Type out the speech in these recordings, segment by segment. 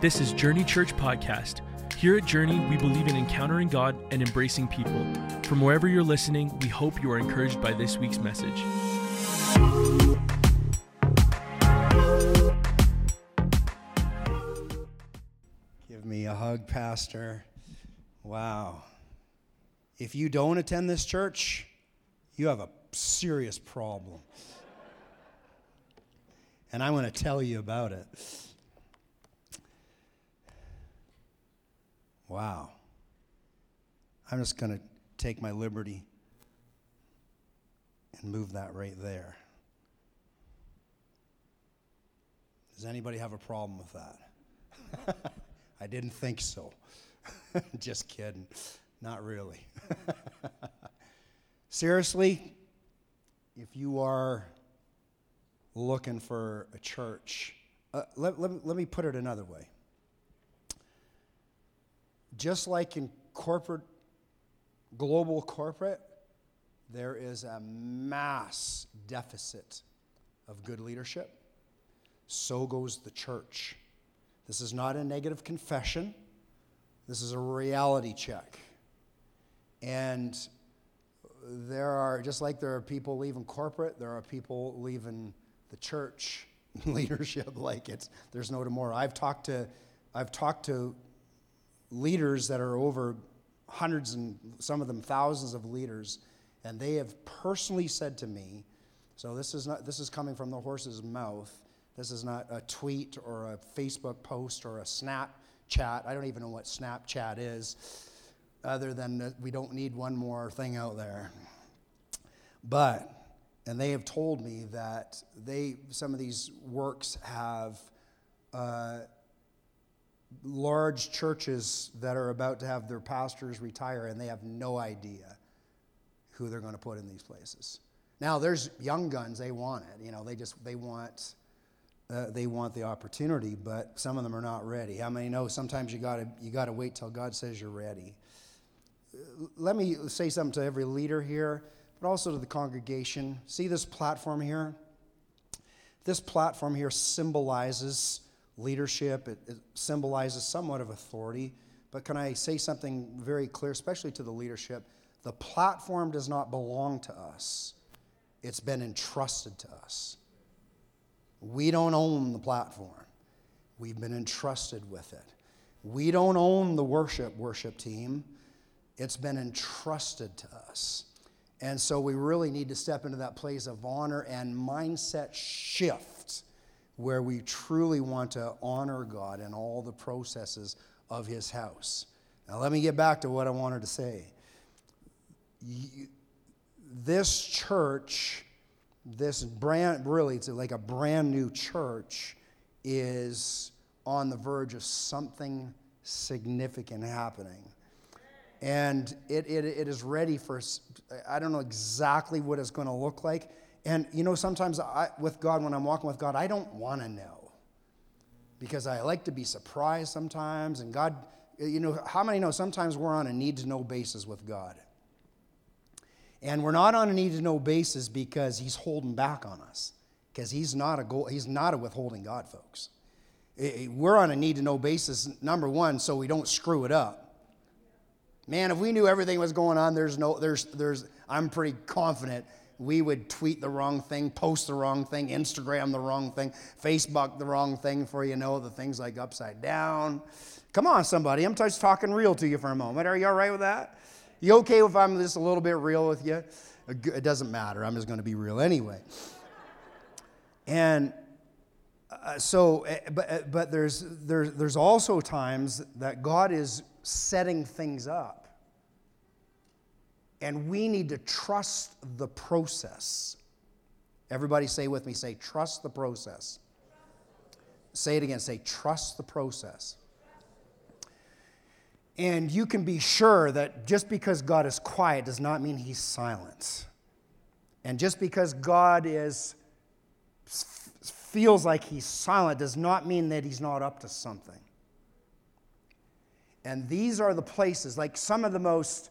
This is Journey Church Podcast. Here at Journey, we believe in encountering God and embracing people. From wherever you're listening, we hope you are encouraged by this week's message. Give me a hug, Pastor. Wow. If you don't attend this church, you have a serious problem. And I'm going to tell you about it. Wow. I'm just going to take my liberty and move that right there. Does anybody have a problem with that? I didn't think so. Just kidding. Not really. Seriously, if you are looking for a church, let me put it another way. Just like in global corporate, there is a mass deficit of good leadership. So goes the church. This is not a negative confession. This is a reality check. And there are, just like there are people leaving corporate, there are people leaving the church leadership. Like there's no tomorrow. I've talked to leaders that are over hundreds and some of them thousands of leaders, and they have personally said to me, so this is coming from the horse's mouth. This is not a tweet or a Facebook post or a Snapchat. I don't even know what Snapchat is, other than that we don't need one more thing out there. But, and they have told me that some of these works have large churches that are about to have their pastors retire, and they have no idea who they're going to put in these places. Now, there's young guns. They want it. You know, they want the opportunity, but some of them are not ready. How many know sometimes you got to wait till God says you're ready? Let me say something to every leader here, but also to the congregation. See this platform here? This platform here symbolizes leadership. It symbolizes somewhat of authority. But can I say something very clear, especially to the leadership? The platform does not belong to us. It's been entrusted to us. We don't own the platform. We've been entrusted with it. We don't own the worship team. It's been entrusted to us. And so we really need to step into that place of honor and mindset shift where we truly want to honor God in all the processes of his house. Now let me get back to what I wanted to say. This church, it's like a brand new church, is on the verge of something significant happening. And it is ready for, I don't know exactly what it's going to look like. And, you know, sometimes with God, when I'm walking with God, I don't want to know, because I like to be surprised sometimes. And God, you know, how many know sometimes we're on a need-to-know basis with God? And we're not on a need-to-know basis because he's holding back on us, because he's not a withholding God, folks. We're on a need-to-know basis, number one, so we don't screw it up. Man, if we knew everything was going on, I'm pretty confident we would tweet the wrong thing, post the wrong thing, Instagram the wrong thing, Facebook the wrong thing, for you know, the things like upside down. Come on, somebody. I'm just talking real to you for a moment. Are you all right with that? You okay if I'm just a little bit real with you? It doesn't matter. I'm just going to be real anyway. And so, but there's also times that God is setting things up. And we need to trust the process. Everybody say with me, say, trust the process. Say it again, say, trust the process. And you can be sure that just because God is quiet does not mean he's silent. And just because God feels like he's silent does not mean that he's not up to something. And these are the places, like some of the most...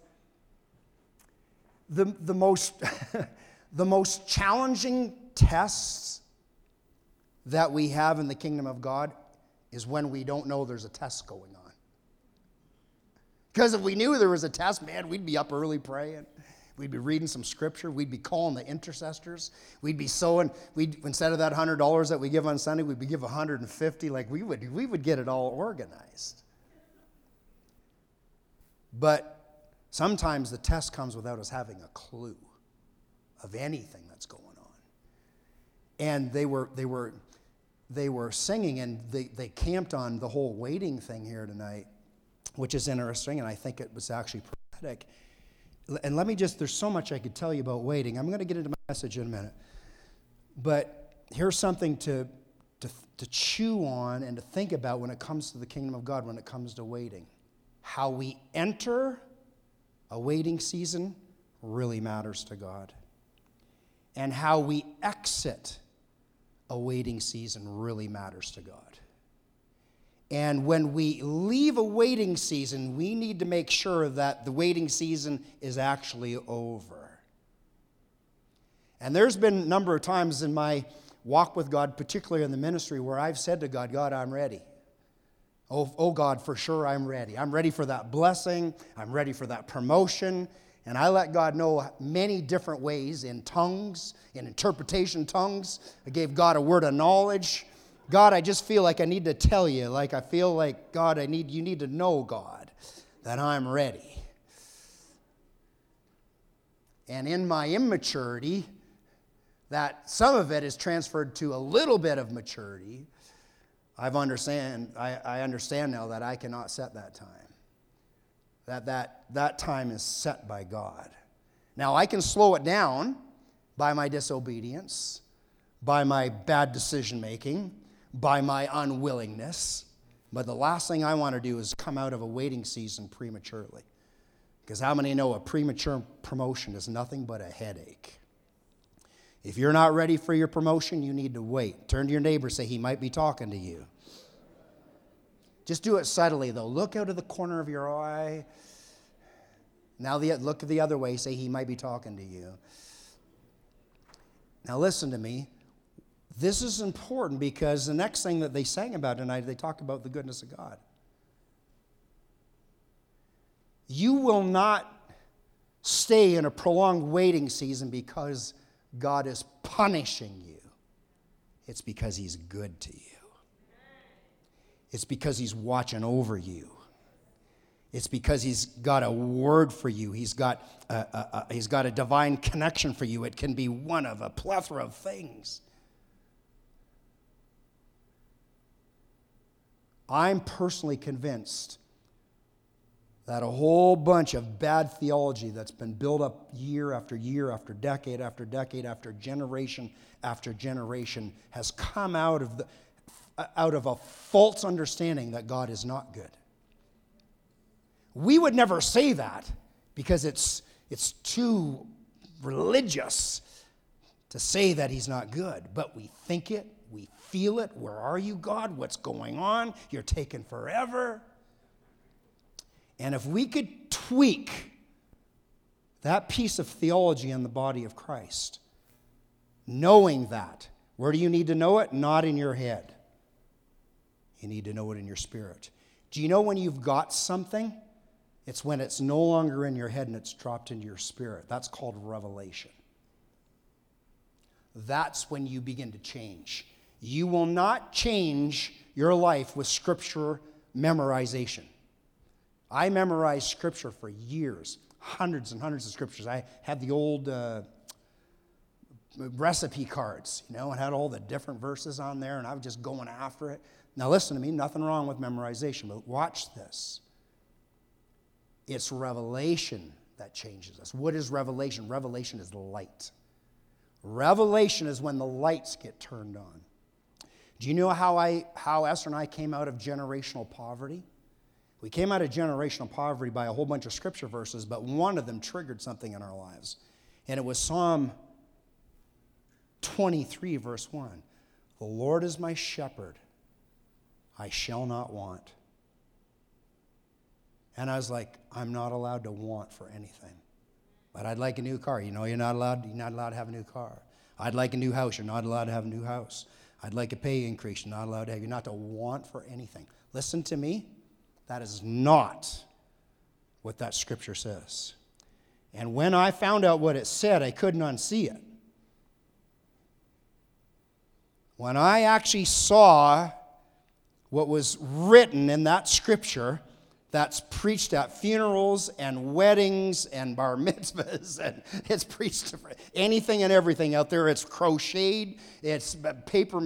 The most challenging tests that we have in the kingdom of God is when we don't know there's a test going on. Because if we knew there was a test, man, we'd be up early praying. We'd be reading some scripture. We'd be calling the intercessors. We'd be sowing. Instead of that $100 that we give on Sunday, we'd give $150. Like we would get it all organized. But sometimes the test comes without us having a clue of anything that's going on. And they were singing, and they camped on the whole waiting thing here tonight, which is interesting, and I think it was actually prophetic. And let me just, there's so much I could tell you about waiting. I'm going to get into my message in a minute. But here's something to chew on and to think about when it comes to the kingdom of God, when it comes to waiting. How we enter a waiting season really matters to God. And how we exit a waiting season really matters to God. And when we leave a waiting season, we need to make sure that the waiting season is actually over. And there's been a number of times in my walk with God, particularly in the ministry, where I've said to God, God, I'm ready. Oh God, for sure I'm ready. I'm ready for that blessing. I'm ready for that promotion. And I let God know many different ways, in tongues, in interpretation tongues. I gave God a word of knowledge. God, I just feel like I need to tell you. Like I feel like, God, you need to know, God, that I'm ready. And in my immaturity, that some of it is transferred to a little bit of maturity, I understand now that I cannot set that time. That time is set by God. Now, I can slow it down by my disobedience, by my bad decision-making, by my unwillingness. But the last thing I want to do is come out of a waiting season prematurely. Because how many know a premature promotion is nothing but a headache? If you're not ready for your promotion, you need to wait. Turn to your neighbor, say, he might be talking to you. Just do it subtly, though. Look out of the corner of your eye. Now look the other way, say, he might be talking to you. Now listen to me. This is important because the next thing that they sang about tonight, they talked about the goodness of God. You will not stay in a prolonged waiting season because God is punishing you. It's because he's good to you. It's because he's watching over you. It's because he's got a word for you. He's got a divine connection for you. It can be one of a plethora of things. I'm personally convinced that a whole bunch of bad theology that's been built up year after year after decade after decade after generation has come out of a false understanding that God is not good. We would never say that because it's too religious to say that he's not good. But we think it, we feel it. Where are you, God? What's going on? You're taking forever. And if we could tweak that piece of theology in the body of Christ, knowing that, where do you need to know it? Not in your head. You need to know it in your spirit. Do you know when you've got something? It's when it's no longer in your head and it's dropped into your spirit. That's called revelation. That's when you begin to change. You will not change your life with scripture memorization. I memorized scripture for years, hundreds and hundreds of scriptures. I had the old recipe cards, and had all the different verses on there, and I was just going after it. Now listen to me, nothing wrong with memorization, but watch this. It's revelation that changes us. What is revelation? Revelation is light. Revelation is when the lights get turned on. Do you know how Esther and I came out of generational poverty? We came out of generational poverty by a whole bunch of scripture verses, but one of them triggered something in our lives. And it was Psalm 23, verse 1. The Lord is my shepherd. I shall not want. And I was like, I'm not allowed to want for anything. But I'd like a new car. You're not allowed to have a new car. I'd like a new house. You're not allowed to have a new house. I'd like a pay increase. You're not allowed to have. You're not to want for anything. Listen to me. That is not what that scripture says. And when I found out what it said, I couldn't unsee it. When I actually saw what was written in that scripture that's preached at funerals and weddings and bar mitzvahs, and it's preached anything and everything out there. It's crocheted, it's paper,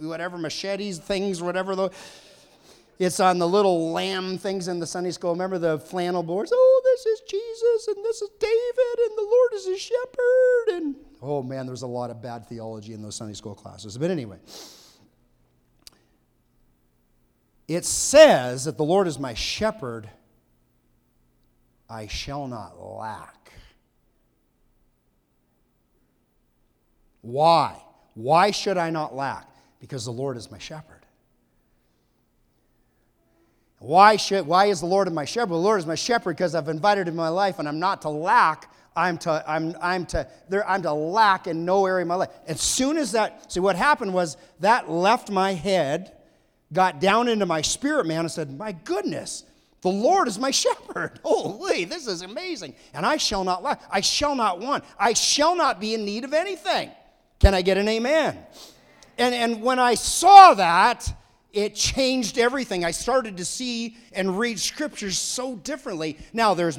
whatever, machetes, things, whatever. It's on the little lamb things in the Sunday school. Remember the flannel boards? Oh, this is Jesus, and this is David, and the Lord is his shepherd. And oh, man, there's a lot of bad theology in those Sunday school classes. But anyway, it says that the Lord is my shepherd, I shall not lack. Why? Why should I not lack? Because the Lord is my shepherd. Why is the Lord my shepherd? The Lord is my shepherd because I've invited him in my life, and I'm not to lack. I'm to lack in no area of my life. As soon as that, see what happened was that left my head, got down into my spirit, man, and said, my goodness, the Lord is my shepherd. Holy, this is amazing. And I shall not lack. I shall not want. I shall not be in need of anything. Can I get an amen? And when I saw that, it changed everything. I started to see and read scriptures so differently. Now, there's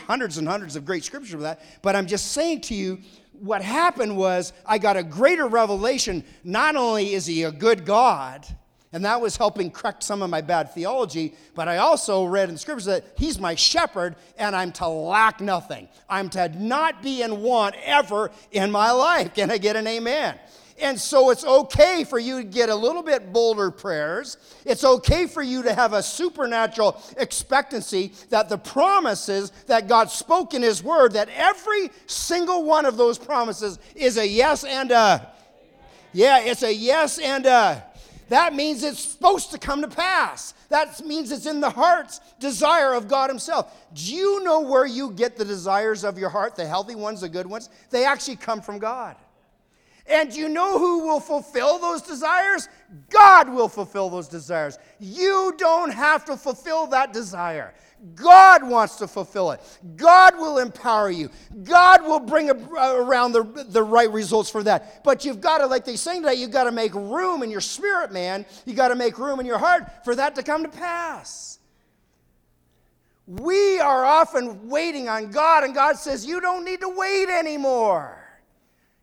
hundreds and hundreds of great scriptures for that, but I'm just saying to you, what happened was I got a greater revelation. Not only is he a good God, and that was helping correct some of my bad theology, but I also read in scriptures that he's my shepherd and I'm to lack nothing. I'm to not be in want ever in my life. Can I get an amen? And so it's okay for you to get a little bit bolder prayers. It's okay for you to have a supernatural expectancy that the promises that God spoke in his word, that every single one of those promises is a yes and a. Yeah, it's a yes and a. That means it's supposed to come to pass. That means it's in the heart's desire of God himself. Do you know where you get the desires of your heart, the healthy ones, the good ones? They actually come from God. And you know who will fulfill those desires? God will fulfill those desires. You don't have to fulfill that desire. God wants to fulfill it. God will empower you. God will bring around the right results for that. But you've got to, like they sing today, you've got to make room in your spirit, man. You've got to make room in your heart for that to come to pass. We are often waiting on God, and God says, you don't need to wait anymore.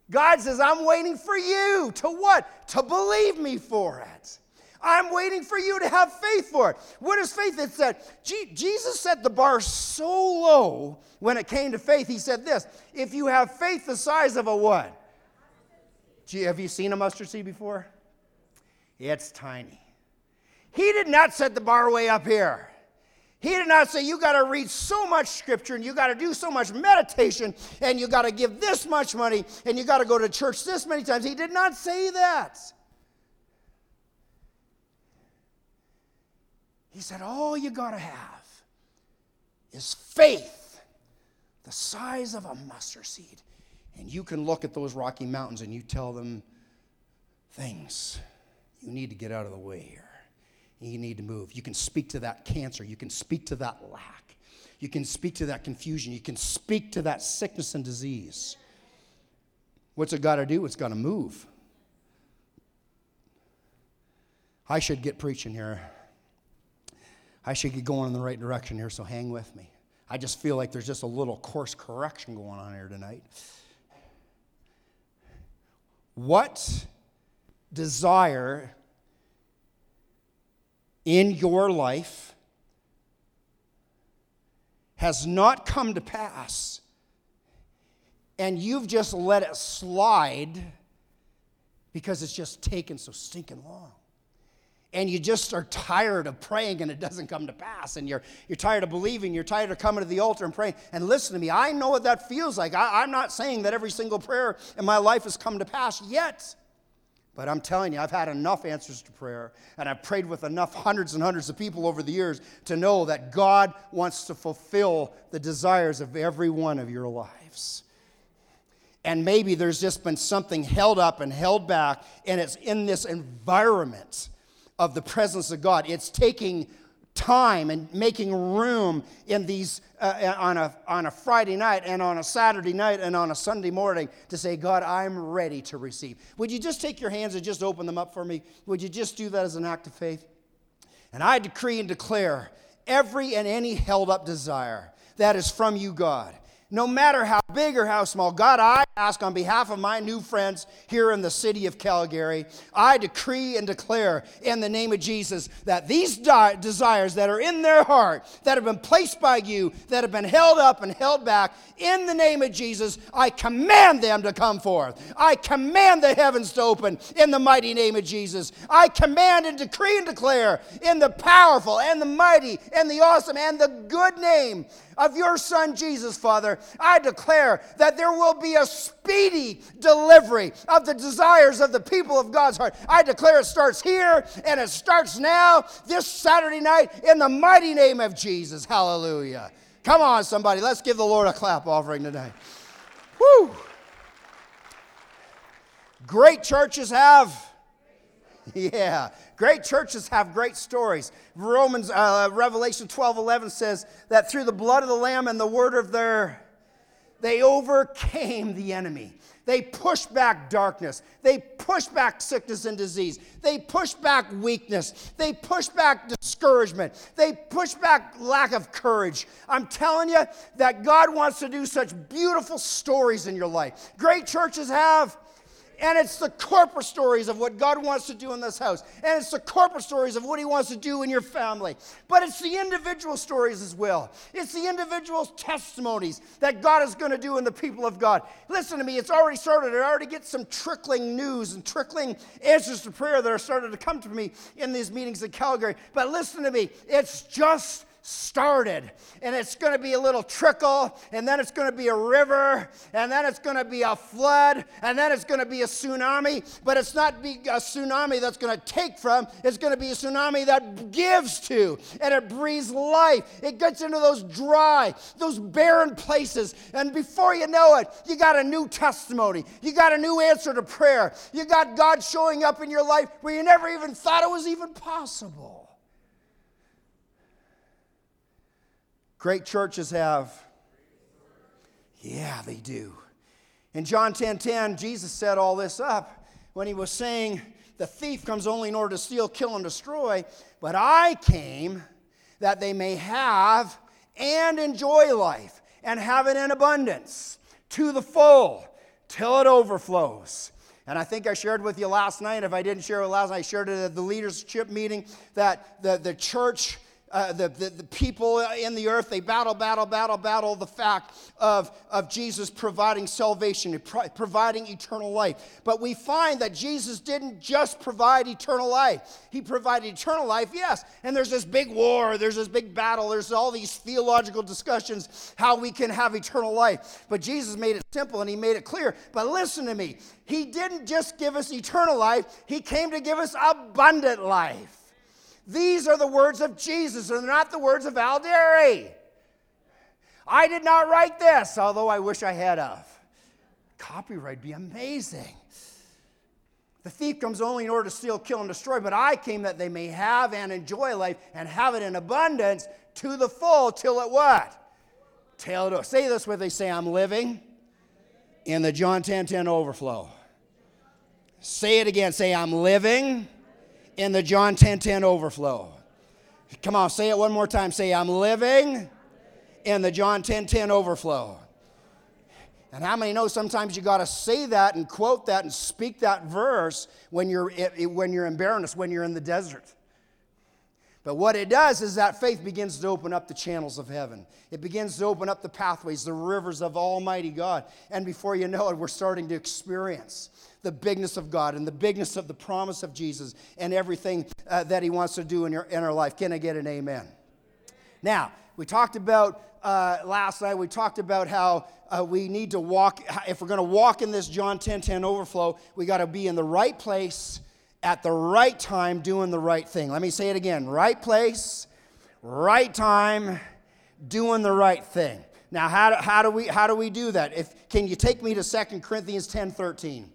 God says, I'm waiting for you to what? To believe me for it. I'm waiting for you to have faith for it. What is faith? It's that Jesus set the bar so low when it came to faith. He said this, if you have faith the size of a what? Have you seen a mustard seed before? It's tiny. He did not set the bar way up here. He did not say, you got to read so much scripture and you got to do so much meditation and you got to give this much money and you got to go to church this many times. He did not say that. He said, all you got to have is faith the size of a mustard seed. And you can look at those Rocky Mountains and you tell them things. You need to get out of the way here. You need to move. You can speak to that cancer. You can speak to that lack. You can speak to that confusion. You can speak to that sickness and disease. What's it got to do? It's got to move. I should get preaching here. I should get going in the right direction here, so hang with me. I just feel like there's just a little course correction going on here tonight. What desire in your life has not come to pass, and you've just let it slide because it's just taken so stinking long. And you just are tired of praying and it doesn't come to pass, and you're tired of believing, you're tired of coming to the altar and praying. And listen to me, I know what that feels like. I'm not saying that every single prayer in my life has come to pass yet. But I'm telling you, I've had enough answers to prayer, and I've prayed with enough hundreds and hundreds of people over the years to know that God wants to fulfill the desires of every one of your lives. and maybe there's just been something held up and held back, and it's in this environment of the presence of God. It's taking time and making room in these on a Friday night and on a Saturday night and on a Sunday morning to say, God, I'm ready to receive. Would you just take your hands and just open them up for me? Would you just do that as an act of faith? And I decree and declare every and any held up desire that is from you, God. No matter how big or how small, God, I ask on behalf of my new friends here in the city of Calgary, I decree and declare in the name of Jesus that these desires that are in their heart, that have been placed by you, that have been held up and held back, in the name of Jesus, I command them to come forth. I command the heavens to open in the mighty name of Jesus. I command and decree and declare in the powerful and the mighty and the awesome and the good name of your Son, Jesus, Father, I declare that there will be a speedy delivery of the desires of the people of God's heart. I declare it starts here and it starts now, this Saturday night, in the mighty name of Jesus. Hallelujah. Come on, somebody. Let's give the Lord a clap offering tonight. Woo! Great churches have... Yeah, great churches have great stories. Revelation 12:11 says that through the blood of the Lamb and the word of their, they overcame the enemy. They pushed back darkness. They pushed back sickness and disease. They pushed back weakness. They pushed back discouragement. They pushed back lack of courage. I'm telling you that God wants to do such beautiful stories in your life. Great churches have... And it's the corporate stories of what God wants to do in this house. And it's the corporate stories of what he wants to do in your family. But it's the individual stories as well. It's the individual testimonies that God is going to do in the people of God. Listen to me, it's already started. I already get some trickling news and trickling answers to prayer that are starting to come to me in these meetings in Calgary. But listen to me, it's just started, and it's going to be a little trickle, and then it's going to be a river, and then it's going to be a flood, and then it's going to be a tsunami. But it's not be a tsunami that's going to take from, it's going to be a tsunami that gives to, and it breathes life. It gets into those dry, those barren places, and before you know it, you got a new testimony, you got a new answer to prayer, you got God showing up in your life where you never even thought it was even possible. Great churches have. Yeah, they do. In John 10:10, Jesus set all this up when he was saying, the thief comes only in order to steal, kill, and destroy, but I came that they may have and enjoy life and have it in abundance to the full till it overflows. And I think I shared with you last night, if I didn't share it last night, I shared it at the leadership meeting, that the church... The people in the earth, they battle the fact of Jesus providing salvation, providing eternal life. But we find that Jesus didn't just provide eternal life. He provided eternal life, yes. And there's this big war, there's this big battle, there's all these theological discussions how we can have eternal life. But Jesus made it simple and he made it clear. But listen to me, he didn't just give us eternal life, he came to give us abundant life. These are the words of Jesus, and they're not the words of Alderi. I did not write this, although I wish I had of. Copyright would be amazing. The thief comes only in order to steal, kill, and destroy, but I came that they may have and enjoy life and have it in abundance to the full till it what? Till it. Say this with me. Say, I'm living in the John 10:10 overflow. Say it again. Say, I'm living in the John 10:10 overflow. Come on, say it one more time. Say, I'm living in the John 10:10 overflow. And how many know sometimes you got to say that and quote that and speak that verse when you're in barrenness, when you're in the desert. But what it does is that faith begins to open up the channels of heaven. It begins to open up the pathways, the rivers of Almighty God. And before you know it, we're starting to experience the bigness of God and the bigness of the promise of Jesus and everything that he wants to do in our life. Can I get an amen? Now, we talked about last night, we talked about how we need to walk. If we're going to walk in this John 10:10 overflow, we got to be in the right place at the right time, doing the right thing. Let me say it again. Right place, right time, doing the right thing. Now, how do we do that? Can you take me to 2 Corinthians 10:13?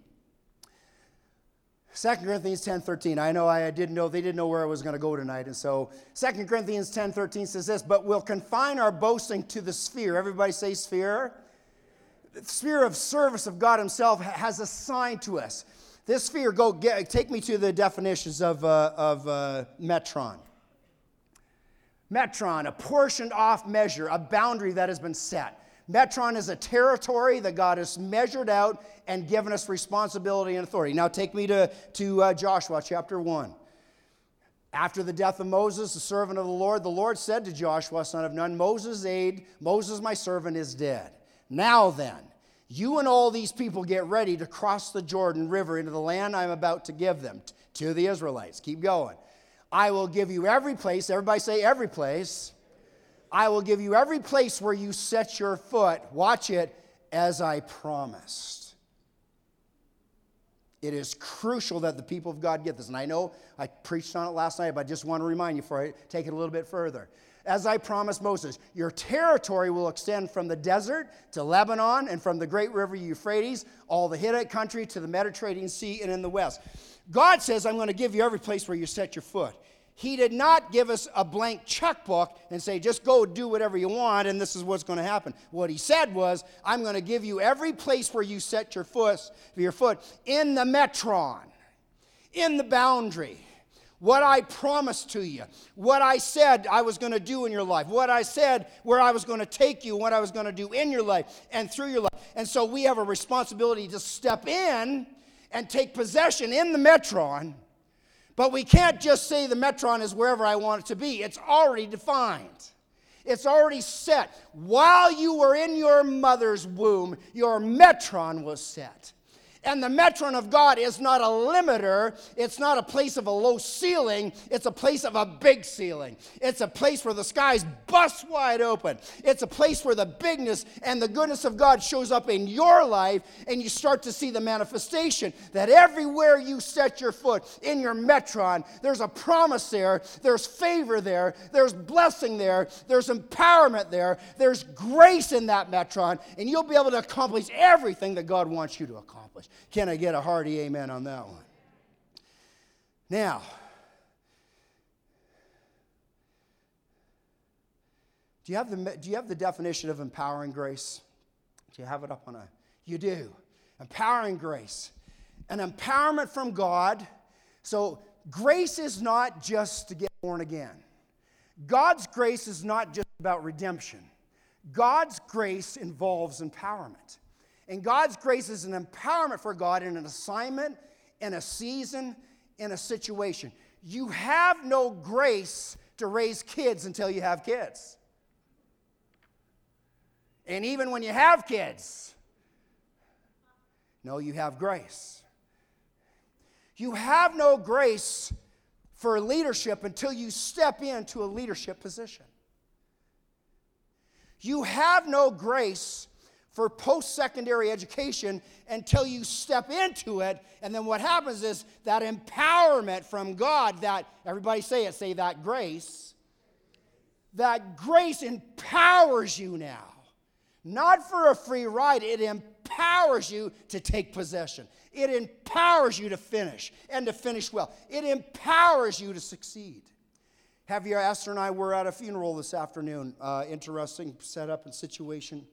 2 Corinthians 10:13. I know they didn't know where I was going to go tonight. And so 2 Corinthians 10:13 says this, but we'll confine our boasting to the sphere. Everybody say sphere. The sphere of service of God himself has assigned to us. This sphere, take me to the definitions of metron. Metron, a portioned off measure, a boundary that has been set. Metron is a territory that God has measured out and given us responsibility and authority. Now take me to Joshua chapter 1. After the death of Moses, the servant of the Lord said to Joshua, son of Nun, Moses' aide, Moses my servant is dead. Now then, you and all these people get ready to cross the Jordan River into the land I'm about to give them to the Israelites. Keep going. I will give you every place. Everybody say every place. I will give you every place where you set your foot. Watch it, as I promised. It is crucial that the people of God get this. And I know I preached on it last night, but I just want to remind you before I take it a little bit further. As I promised Moses, your territory will extend from the desert to Lebanon and from the great river Euphrates, all the Hittite country to the Mediterranean Sea and in the west. God says, I'm going to give you every place where you set your foot. He did not give us a blank checkbook and say, just go do whatever you want and this is what's going to happen. What he said was, I'm going to give you every place where you set your foot in the metron, in the boundary. What I promised to you, what I said I was going to do in your life, what I said where I was going to take you, what I was going to do in your life and through your life. And so we have a responsibility to step in and take possession in the metron, but we can't just say the metron is wherever I want it to be. It's already defined. It's already set. While you were in your mother's womb, your metron was set. And the metron of God is not a limiter. It's not a place of a low ceiling. It's a place of a big ceiling. It's a place where the skies bust wide open. It's a place where the bigness and the goodness of God shows up in your life, and you start to see the manifestation that everywhere you set your foot in your metron, there's a promise there, there's favor there, there's blessing there, there's empowerment there, there's grace in that metron, and you'll be able to accomplish everything that God wants you to accomplish. Can I get a hearty amen on that one? Now, do you have the definition of empowering grace? Do you have it up on a? You do. Empowering grace. An empowerment from God. So grace is not just to get born again. God's grace is not just about redemption. God's grace involves empowerment. And God's grace is an empowerment for God in an assignment, in a season, in a situation. You have no grace to raise kids until you have kids. And even when you have kids, no, you have grace. You have no grace for leadership until you step into a leadership position. You have no grace for post-secondary education until you step into it. And then what happens is that empowerment from God, that, everybody say it, say that grace empowers you now. Not for a free ride, it empowers you to take possession. It empowers you to finish, and to finish well. It empowers you to succeed. Esther and I were at a funeral this afternoon. Interesting setup and situation.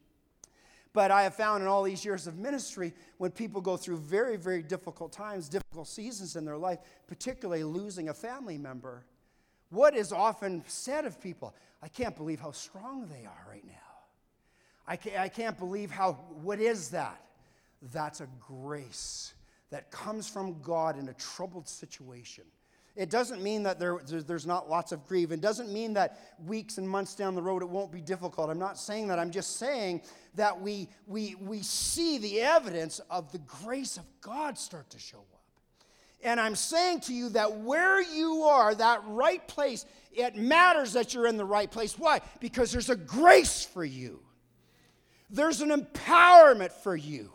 But I have found in all these years of ministry, when people go through very, very difficult times, difficult seasons in their life, particularly losing a family member, what is often said of people, I can't believe how strong they are right now. I can't believe how, what is that? That's a grace that comes from God in a troubled situation. It doesn't mean that there's not lots of grief. It doesn't mean that weeks and months down the road it won't be difficult. I'm not saying that. I'm just saying that we see the evidence of the grace of God start to show up. And I'm saying to you that where you are, that right place, it matters that you're in the right place. Why? Because there's a grace for you. There's an empowerment for you.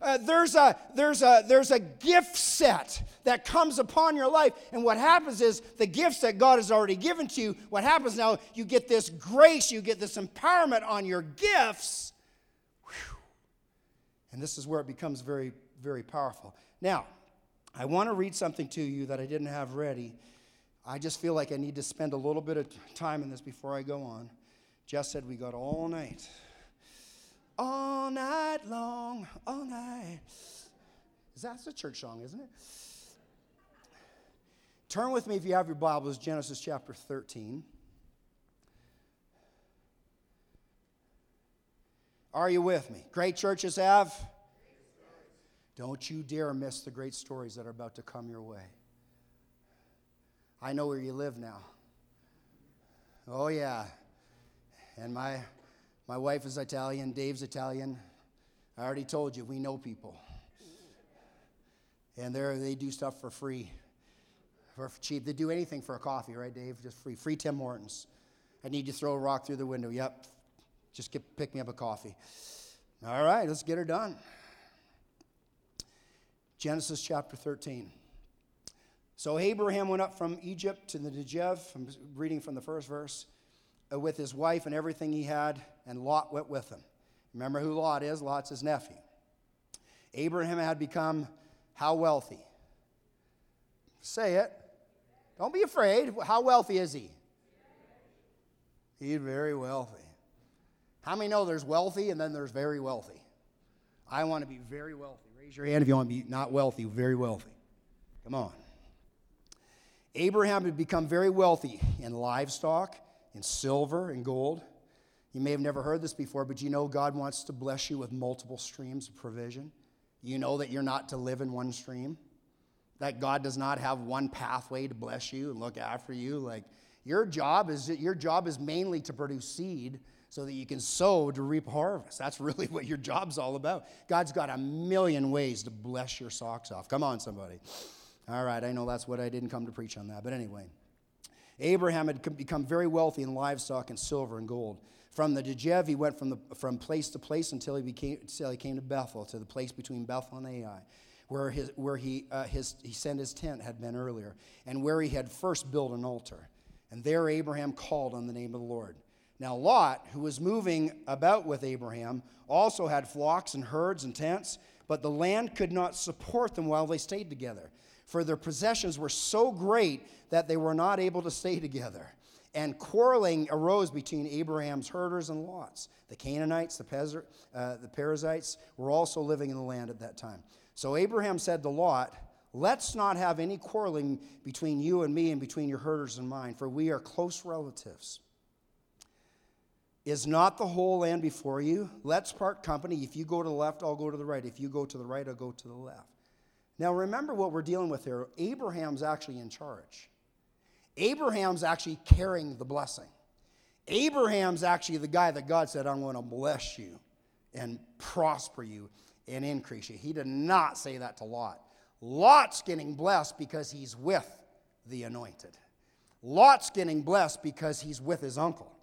There's a gift set that comes upon your life. And what happens is the gifts that God has already given to you, what happens now, you get this grace, you get this empowerment on your gifts. Whew. And this is where it becomes very, very powerful. Now, I want to read something to you that I didn't have ready. I just feel like I need to spend a little bit of time in this before I go on. Jess said we got all night. All night long, all night. That's a church song, isn't it? Turn with me, if you have your Bibles, Genesis chapter 13. Are you with me? Great churches have? Don't you dare miss the great stories that are about to come your way. I know where you live now. Oh, yeah. And my wife is Italian. Dave's Italian. I already told you, we know people. And they do stuff for free, for cheap. They do anything for a coffee, right, Dave? Just free. Free Tim Hortons. I need you to throw a rock through the window. Yep. Just pick me up a coffee. All right, let's get her done. Genesis chapter 13. So Abraham went up from Egypt to the Negev, I'm reading from the first verse, with his wife and everything he had, and Lot went with him. Remember who Lot is? Lot's his nephew. Abraham had become how wealthy? Say it. Don't be afraid. How wealthy is he? He's very wealthy. How many know there's wealthy and then there's very wealthy? I want to be very wealthy. Raise your hand if you want to be not wealthy, very wealthy. Come on. Abraham had become very wealthy in livestock, in silver, in gold. You may have never heard this before, but you know God wants to bless you with multiple streams of provision. You know that you're not to live in one stream, that God does not have one pathway to bless you and look after you. Like your job is mainly to produce seed so that you can sow to reap harvest. That's really what your job's all about. God's got a million ways to bless your socks off. Come on, somebody. All right, I know that's what I didn't come to preach on that, but anyway. Abraham had become very wealthy in livestock and silver and gold. From the Negev, he went from place to place until he came to Bethel, to the place between Bethel and Ai, where he sent his tent had been earlier, and where he had first built an altar. And there Abraham called on the name of the Lord. Now Lot, who was moving about with Abraham, also had flocks and herds and tents, but the land could not support them while they stayed together. For their possessions were so great that they were not able to stay together. And quarreling arose between Abraham's herders and Lot's. The Canaanites, the Perizzites were also living in the land at that time. So Abraham said to Lot, "Let's not have any quarreling between you and me and between your herders and mine, for we are close relatives. Is not the whole land before you? Let's part company. If you go to the left, I'll go to the right. If you go to the right, I'll go to the left." Now, remember what we're dealing with here. Abraham's actually in charge. Abraham's actually carrying the blessing. Abraham's actually the guy that God said, "I'm going to bless you and prosper you and increase you." He did not say that to Lot. Lot's getting blessed because he's with the anointed. Lot's getting blessed because he's with his uncle.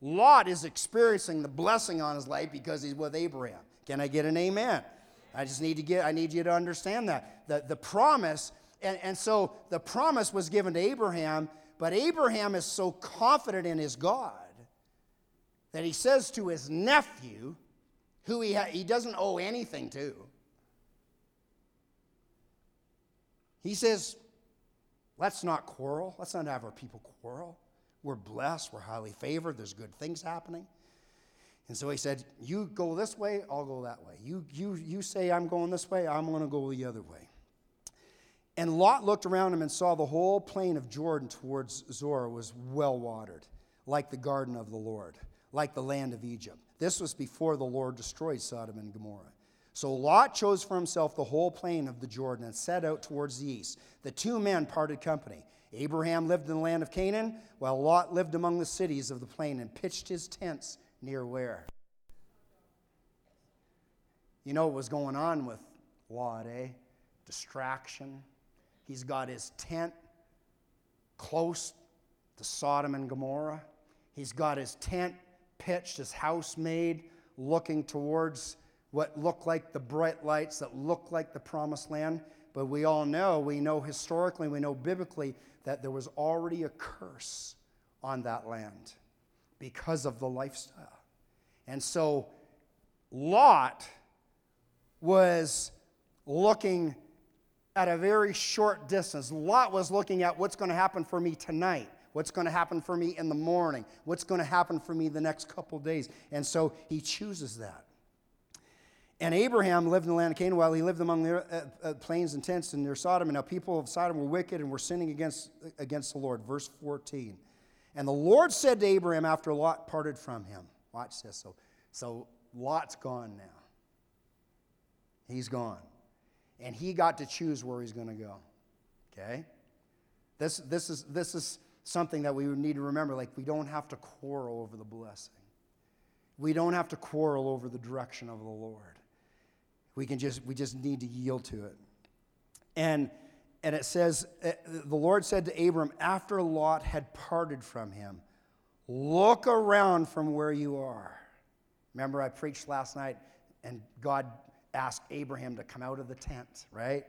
Lot is experiencing the blessing on his life because he's with Abraham. Can I get an amen? I need you to understand that. The promise, and so the promise was given to Abraham, but Abraham is so confident in his God that he says to his nephew, who he doesn't owe anything to, he says, "Let's not quarrel. Let's not have our people quarrel. We're blessed. We're highly favored. There's good things happening." And so he said, "You go this way, I'll go that way. You say I'm going this way, I'm going to go the other way." And Lot looked around him and saw the whole plain of Jordan towards Zoar was well watered, like the garden of the Lord, like the land of Egypt. This was before the Lord destroyed Sodom and Gomorrah. So Lot chose for himself the whole plain of the Jordan and set out towards the east. The two men parted company. Abraham lived in the land of Canaan, while Lot lived among the cities of the plain and pitched his tents near where? You know what was going on with Lot, eh? Distraction. He's got his tent close to Sodom and Gomorrah. He's got his tent pitched, his house made, looking towards what looked like the bright lights that looked like the promised land. But we all know, we know historically, we know biblically, that there was already a curse on that land because of the lifestyle. And so Lot was looking at a very short distance. Lot was looking at what's going to happen for me tonight, what's going to happen for me in the morning, what's going to happen for me the next couple days. And so he chooses that. And Abraham lived in the land of Canaan while he lived among the plains and tents near Sodom. And now people of Sodom were wicked and were sinning against the Lord. Verse 14. And the Lord said to Abraham after Lot parted from him. Watch this. So Lot's gone now. He's gone. And he got to choose where he's going to go. Okay? This is something that we would need to remember. Like, we don't have to quarrel over the blessing. We don't have to quarrel over the direction of the Lord. We just need to yield to it. And it says, the Lord said to Abram, after Lot had parted from him, look around from where you are. Remember, I preached last night, and God asked Abraham to come out of the tent, right?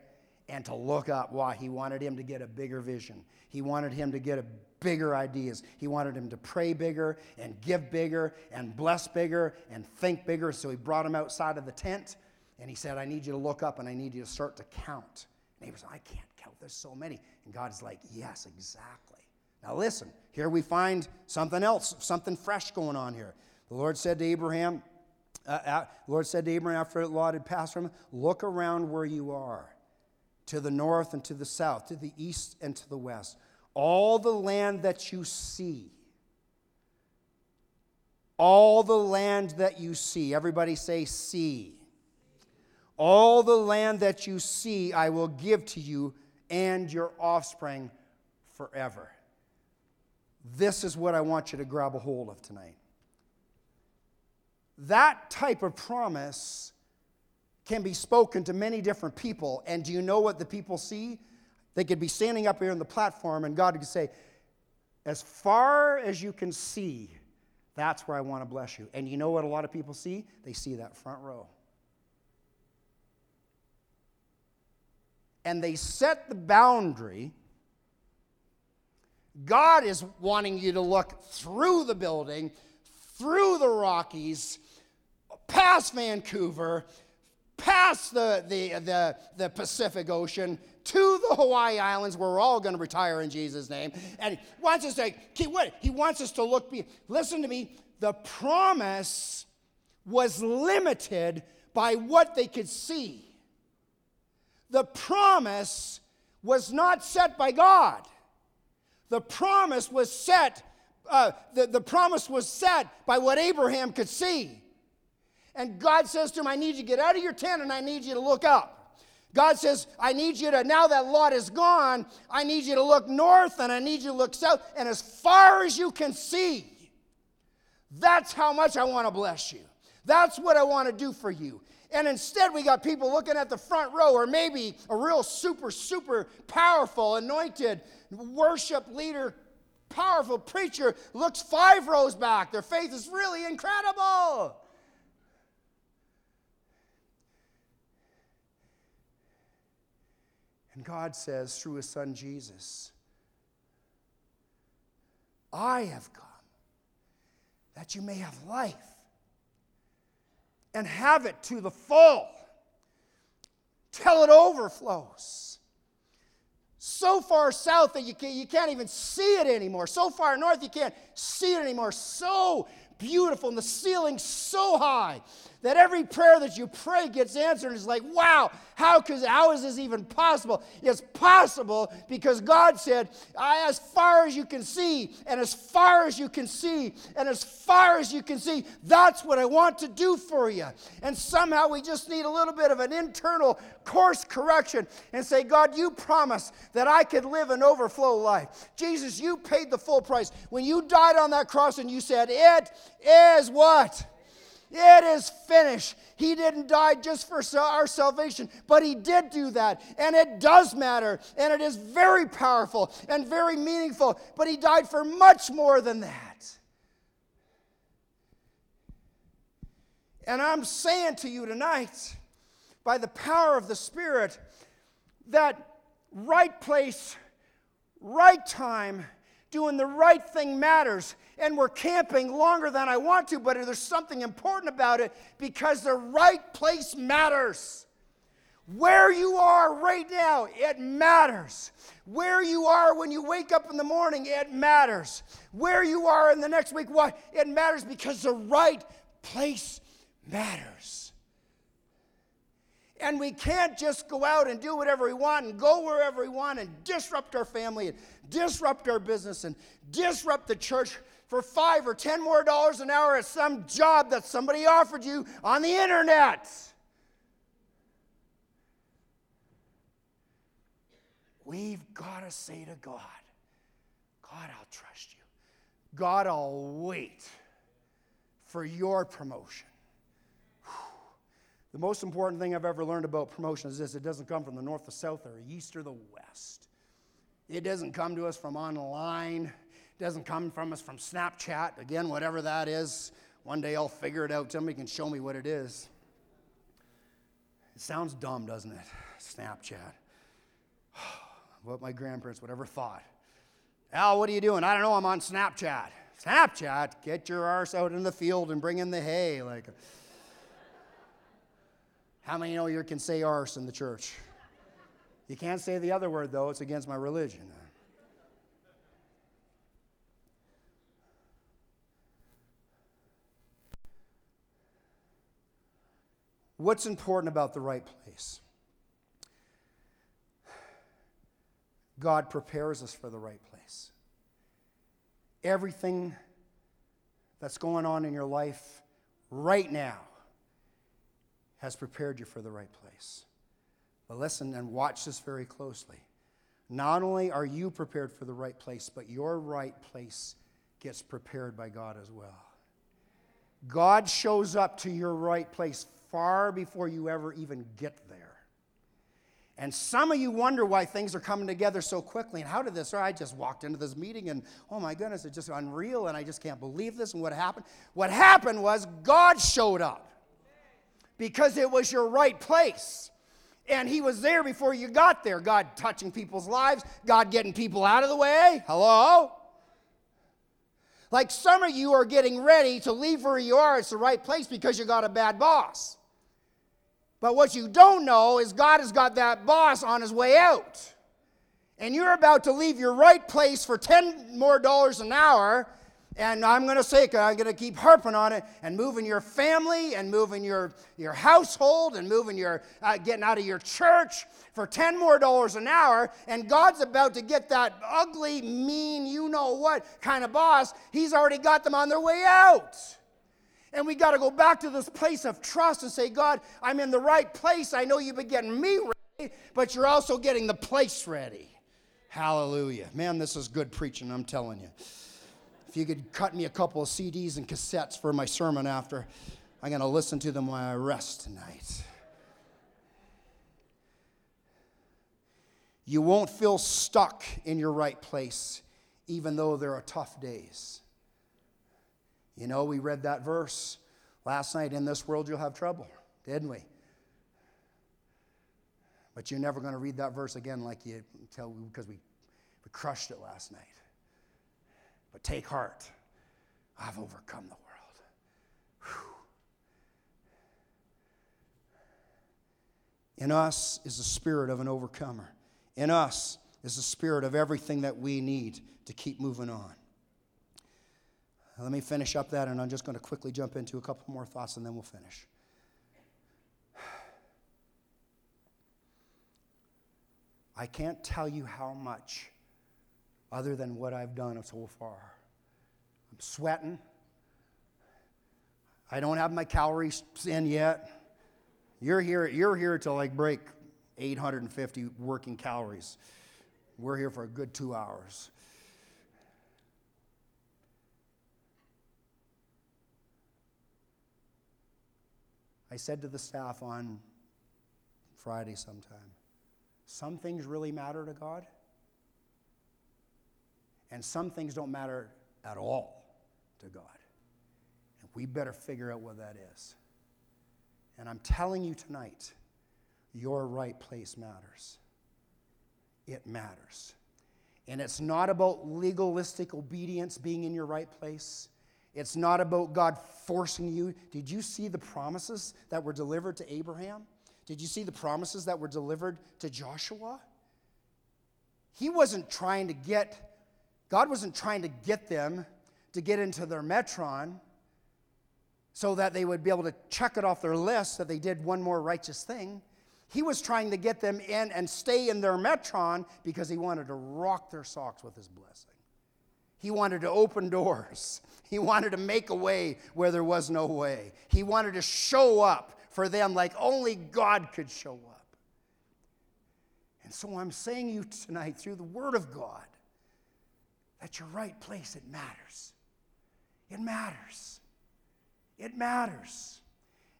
And to look up. Why? He wanted him to get a bigger vision. He wanted him to get a bigger ideas. He wanted him to pray bigger and give bigger and bless bigger and think bigger. So he brought him outside of the tent, and he said, I need you to look up, and I need you to start to count. And Abraham said, I can't count. There's so many. And God's like, yes, exactly. Now listen, here we find something else, something fresh going on here. The Lord said to Abraham, after Lot had passed from him, look around where you are, to the north and to the south, to the east and to the west. All the land that you see. Everybody say, see. All the land that you see, I will give to you and your offspring forever. This is what I want you to grab a hold of tonight. That type of promise can be spoken to many different people. And do you know what the people see? They could be standing up here on the platform, and God could say, as far as you can see, that's where I want to bless you. And you know what a lot of people see? They see that front row. And they set the boundary. God is wanting you to look through the building, through the Rockies, past Vancouver, past the Pacific Ocean, to the Hawaii Islands, where we're all going to retire in Jesus' name. And he wants us to look beyond. Listen to me. The promise was limited by what they could see. The promise was not set by God. The promise was set. The promise was set by what Abraham could see. And God says to him, I need you to get out of your tent, and I need you to look up. God says, I need you to, now that Lot is gone, I need you to look north, and I need you to look south, and as far as you can see, that's how much I want to bless you. That's what I want to do for you. And instead, we got people looking at the front row, or maybe a real super, super powerful, anointed worship leader, powerful preacher looks 5 rows back. Their faith is really incredible. And God says through his son Jesus, I have come that you may have life and have it to the full till it overflows. So far south that you can't even see it anymore. So far north you can't see it anymore. So beautiful, and the ceiling so high that every prayer that you pray gets answered. It's like, wow, how is this even possible? It's possible because God said, as far as you can see, and as far as you can see, and as far as you can see, that's what I want to do for you. And somehow we just need a little bit of an internal course correction and say, God, you promised that I could live an overflow life. Jesus, you paid the full price. When you died on that cross and you said, it is what? It is finished. He didn't die just for our salvation, but he did do that. And it does matter. And it is very powerful and very meaningful. But he died for much more than that. And I'm saying to you tonight, by the power of the Spirit, that right place, right time, doing the right thing matters. And we're camping longer than I want to, but there's something important about it because the right place matters. Where you are right now, it matters. Where you are when you wake up in the morning, it matters. Where you are in the next week, why? It matters because the right place matters. And we can't just go out and do whatever we want and go wherever we want and disrupt our family and disrupt our business and disrupt the church for $5 or $10 more an hour at some job that somebody offered you on the internet. We've got to say to God, God, I'll trust you. God, I'll wait for your promotion. The most important thing I've ever learned about promotion is this: it doesn't come from the north, the south, or the east, or the west. It doesn't come to us from online. It doesn't come from us from Snapchat. Again, whatever that is, one day I'll figure it out. Somebody can show me what it is. It sounds dumb, doesn't it? Snapchat. What my grandparents would ever thought. Al, what are you doing? I don't know, I'm on Snapchat. Snapchat? Get your arse out in the field and bring in the hay. Like, how many know you can say arse in the church? You can't say the other word, though. It's against my religion. What's important about the right place? God prepares us for the right place. Everything that's going on in your life right now has prepared you for the right place. But listen and watch this very closely. Not only are you prepared for the right place, but your right place gets prepared by God as well. God shows up to your right place far before you ever even get there. And some of you wonder why things are coming together so quickly. And how did this? I just walked into this meeting and, oh my goodness, it's just unreal and I just can't believe this. And what happened? What happened was God showed up. Because it was your right place. And he was there before you got there. God touching people's lives. God getting people out of the way. Hello? Like some of you are getting ready to leave where you are. It's the right place because you got a bad boss. But what you don't know is God has got that boss on his way out. And you're about to leave your right place for $10 more an hour. And I'm going to say, I'm going to keep harping on it, and moving your family, and moving your household, and moving your getting out of your church for $10 more an hour. And God's about to get that ugly, mean, you know what kind of boss. He's already got them on their way out. And we got to go back to this place of trust and say, God, I'm in the right place. I know you've been getting me ready, but you're also getting the place ready. Hallelujah. Man, this is good preaching, I'm telling you. If you could cut me a couple of CDs and cassettes for my sermon after, I'm going to listen to them while I rest tonight. You won't feel stuck in your right place, even though there are tough days. You know, we read that verse last night, in this world you'll have trouble, didn't we? But you're never going to read that verse again like you tell, because we crushed it last night. But take heart, I've overcome the world. Whew. In us is the spirit of an overcomer. In us is the spirit of everything that we need to keep moving on. Let me finish up that, and I'm just going to quickly jump into a couple more thoughts, and then we'll finish. I can't tell you how much, other than what I've done so far. I'm sweating. I don't have my calories in yet. You're here to like break 850 working calories. We're here for a good 2 hours. I said to the staff on Friday sometime, some things really matter to God. And some things don't matter at all to God. And we better figure out what that is. And I'm telling you tonight, your right place matters. It matters. And it's not about legalistic obedience being in your right place. It's not about God forcing you. Did you see the promises that were delivered to Abraham? Did you see the promises that were delivered to Joshua? God wasn't trying to get them to get into their metron so that they would be able to check it off their list that they did one more righteous thing. He was trying to get them in and stay in their metron because he wanted to rock their socks with his blessing. He wanted to open doors. He wanted to make a way where there was no way. He wanted to show up for them like only God could show up. And so I'm saying to you tonight through the Word of God that your right place, it matters. It matters. It matters.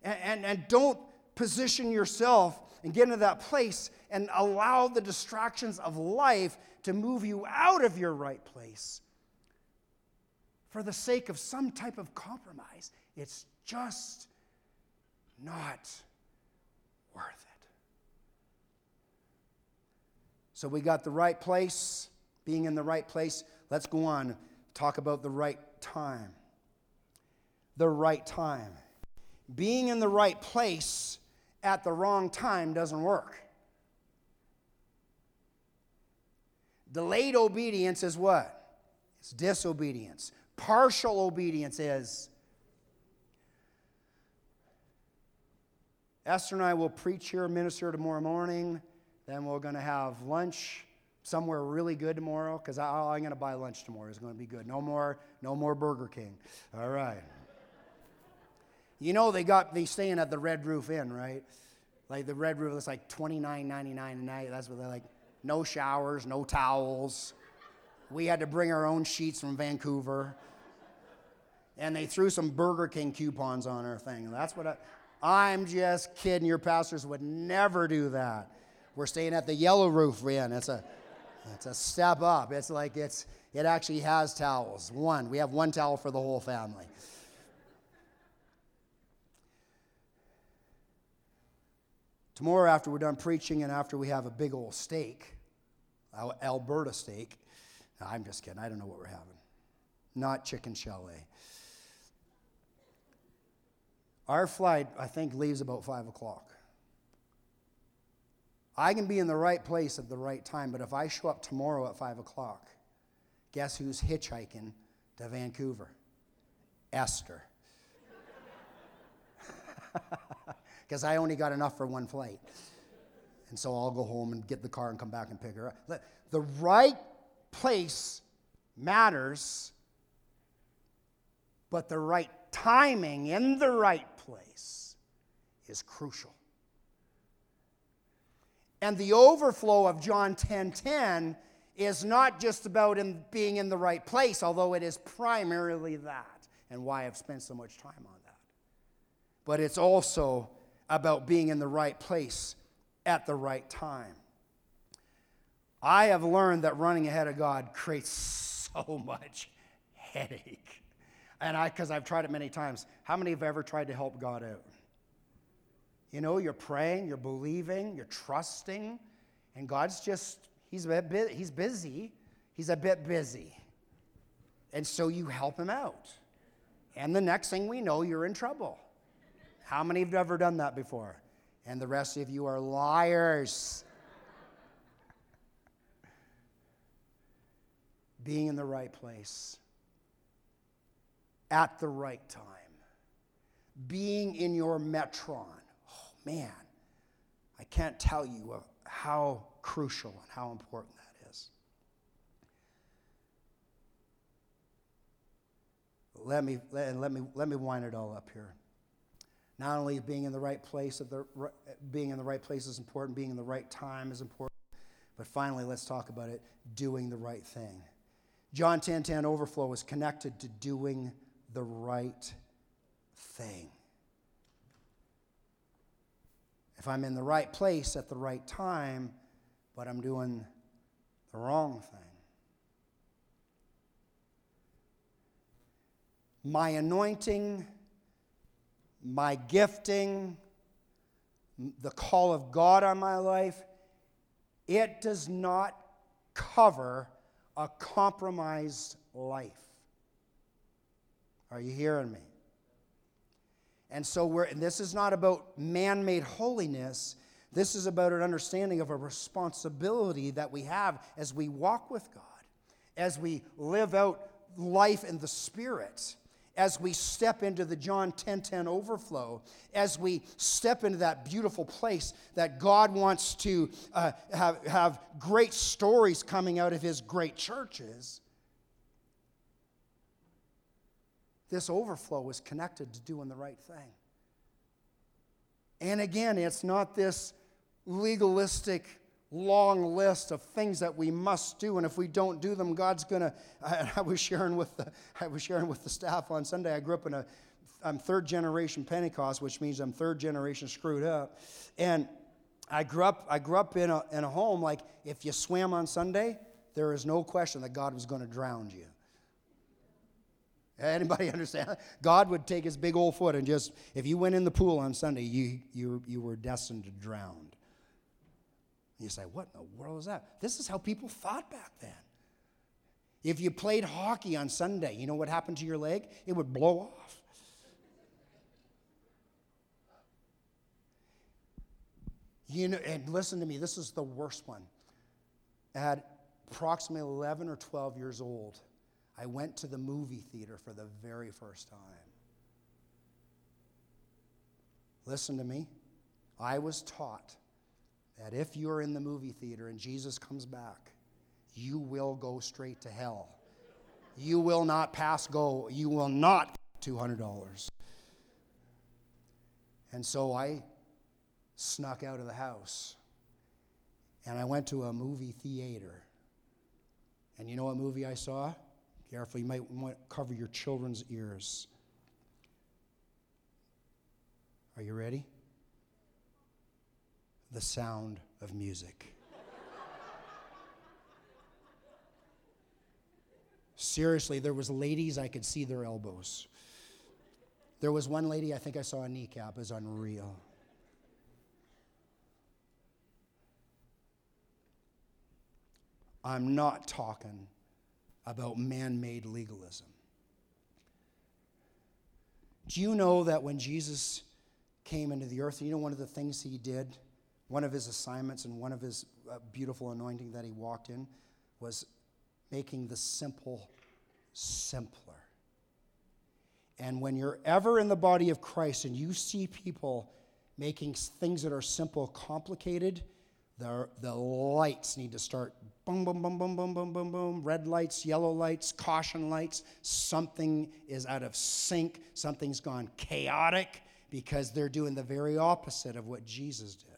And don't position yourself and get into that place and allow the distractions of life to move you out of your right place for the sake of some type of compromise. It's just not worth it. So we got the right place, being in the right place. Let's go on, talk about the right time. The right time. Being in the right place at the wrong time doesn't work. Delayed obedience is what? It's disobedience. Partial obedience is. Esther and I will preach here, minister tomorrow morning. Then we're going to have lunch somewhere really good tomorrow, because I'm going to buy lunch tomorrow. It's going to be good. No more Burger King. All right. You know they're staying at the Red Roof Inn, right? Like the Red Roof, it's like $29.99 a night. That's what they're like. No showers, no towels. We had to bring our own sheets from Vancouver. And they threw some Burger King coupons on our thing. That's what I'm just kidding. Your pastors would never do that. We're staying at the Yellow Roof Inn. It's a step up. It actually has towels. We have one towel for the whole family. Tomorrow, after we're done preaching and after we have a big old steak, Alberta steak. No, I'm just kidding. I don't know what we're having. Not chicken chalet. Our flight, I think, leaves about 5 o'clock. I can be in the right place at the right time, but if I show up tomorrow at 5 o'clock, guess who's hitchhiking to Vancouver? Esther. Because I only got enough for one flight. And so I'll go home and get the car and come back and pick her up. The right place matters, but the right timing in the right place is crucial. And the overflow of John 10:10 is not just about being in the right place, although it is primarily that, and why I've spent so much time on that. But it's also about being in the right place at the right time. I have learned that running ahead of God creates so much headache. Because I've tried it many times. How many have ever tried to help God out? You know, you're praying, you're believing, you're trusting, and God's just, he's a bit busy. And so you help him out. And the next thing we know, you're in trouble. How many have ever done that before? And the rest of you are liars. Being in the right place at the right time. Being in your metron. Oh, man. I can't tell you how crucial and how important that is. Let me wind it all up here. Not only being in the right place, being in the right place is important, being in the right time is important, but finally, let's talk about it, doing the right thing. John 10:10 overflow is connected to doing the right thing. If I'm in the right place at the right time, but I'm doing the wrong thing. My anointing, my gifting, the call of God on my life, it does not cover a compromised life. Are you hearing me? And so and this is not about man-made holiness. This is about an understanding of a responsibility that we have as we walk with God, as we live out life in the Spirit, as we step into the John 10:10 overflow, as we step into that beautiful place that God wants to have great stories coming out of His great churches. This overflow is connected to doing the right thing. And again, it's not this legalistic long list of things that we must do, and if we don't do them, God's gonna. I was sharing with the staff on Sunday. I grew up I'm third generation Pentecost, which means I'm third generation screwed up, and I grew up in a home like if you swam on Sunday, there is no question that God was going to drown you. Anybody understand that? God would take his big old foot and just, if you went in the pool on Sunday, you were destined to drown. You say, what in the world is that? This is how people thought back then. If you played hockey on Sunday, you know what happened to your leg? It would blow off. You know, and listen to me, this is the worst one. At approximately 11 or 12 years old, I went to the movie theater for the very first time. Listen to me. I was taught that if you're in the movie theater and Jesus comes back, you will go straight to hell. You will not pass go. You will not get $200. And so I snuck out of the house, and I went to a movie theater. And you know what movie I saw? Careful, you might want to cover your children's ears. Are you ready? The Sound of Music. Seriously, there was ladies, I could see their elbows. There was one lady, I think I saw a kneecap. It was unreal. I'm not talking about man-made legalism. Do you know that when Jesus came into the earth, you know one of the things he did, one of his assignments and one of his beautiful anointing that he walked in was making the simple simpler. And when you're ever in the body of Christ and you see people making things that are simple complicated, the lights need to start boom, boom, boom, boom, boom, boom, boom, boom. Red lights, yellow lights, caution lights. Something is out of sync. Something's gone chaotic because they're doing the very opposite of what Jesus did.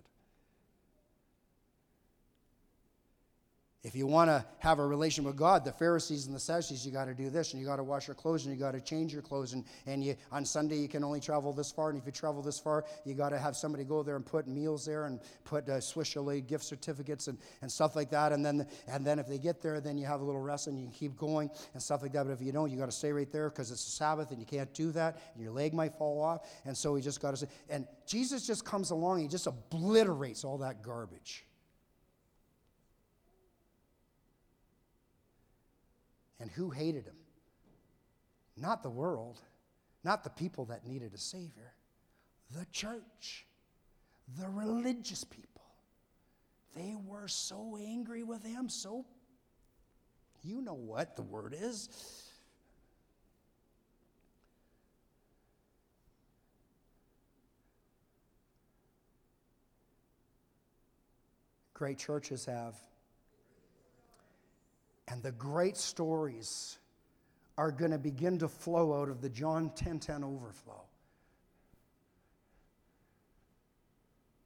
If you want to have a relation with God, the Pharisees and the Sadducees, you got to do this, and you got to wash your clothes, and you got to change your clothes, and you, on Sunday you can only travel this far, and if you travel this far, you got to have somebody go there and put meals there and put Swiss chalet gift certificates and stuff like that, and then if they get there, then you have a little rest and you can keep going and stuff like that. But if you don't, you got to stay right there because it's a Sabbath and you can't do that, and your leg might fall off, and so we just got to say. And Jesus just comes along, he just obliterates all that garbage. And who hated him? Not the world, not the people that needed a Savior, the church, the religious people. They were so angry with him, so you know what the word is. Great churches have. And the great stories are going to begin to flow out of the John 10:10 overflow.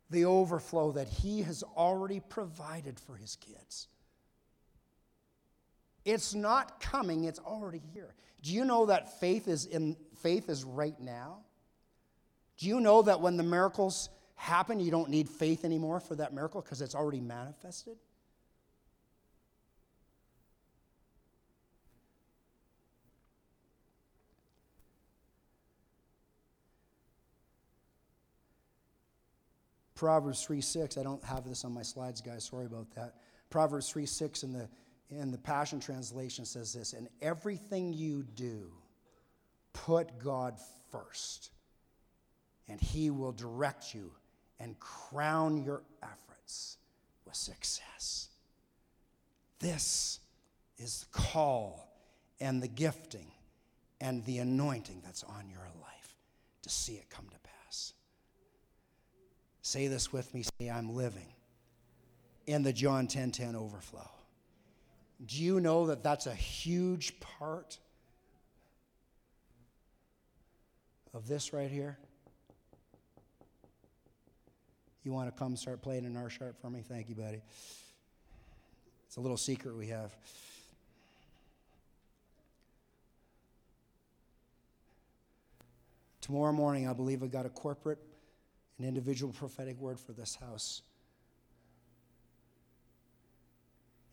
The overflow that he has already provided for his kids. It's not coming, it's already here. Do you know that faith is right now? Do you know that when the miracles happen, you don't need faith anymore for that miracle because it's already manifested? Proverbs 3:6. I don't have this on my slides, guys. Sorry about that. Proverbs 3:6 in the Passion Translation says this: "In everything you do, put God first, and He will direct you and crown your efforts with success." This is the call and the gifting and the anointing that's on your life to see it come to pass. Say this with me. Say, "I'm living in the John 10:10 overflow." Do you know that that's a huge part of this right here? You want to come start playing an R sharp for me? Thank you, buddy. It's a little secret we have. Tomorrow morning, I believe I've got a corporate and individual prophetic word for this house.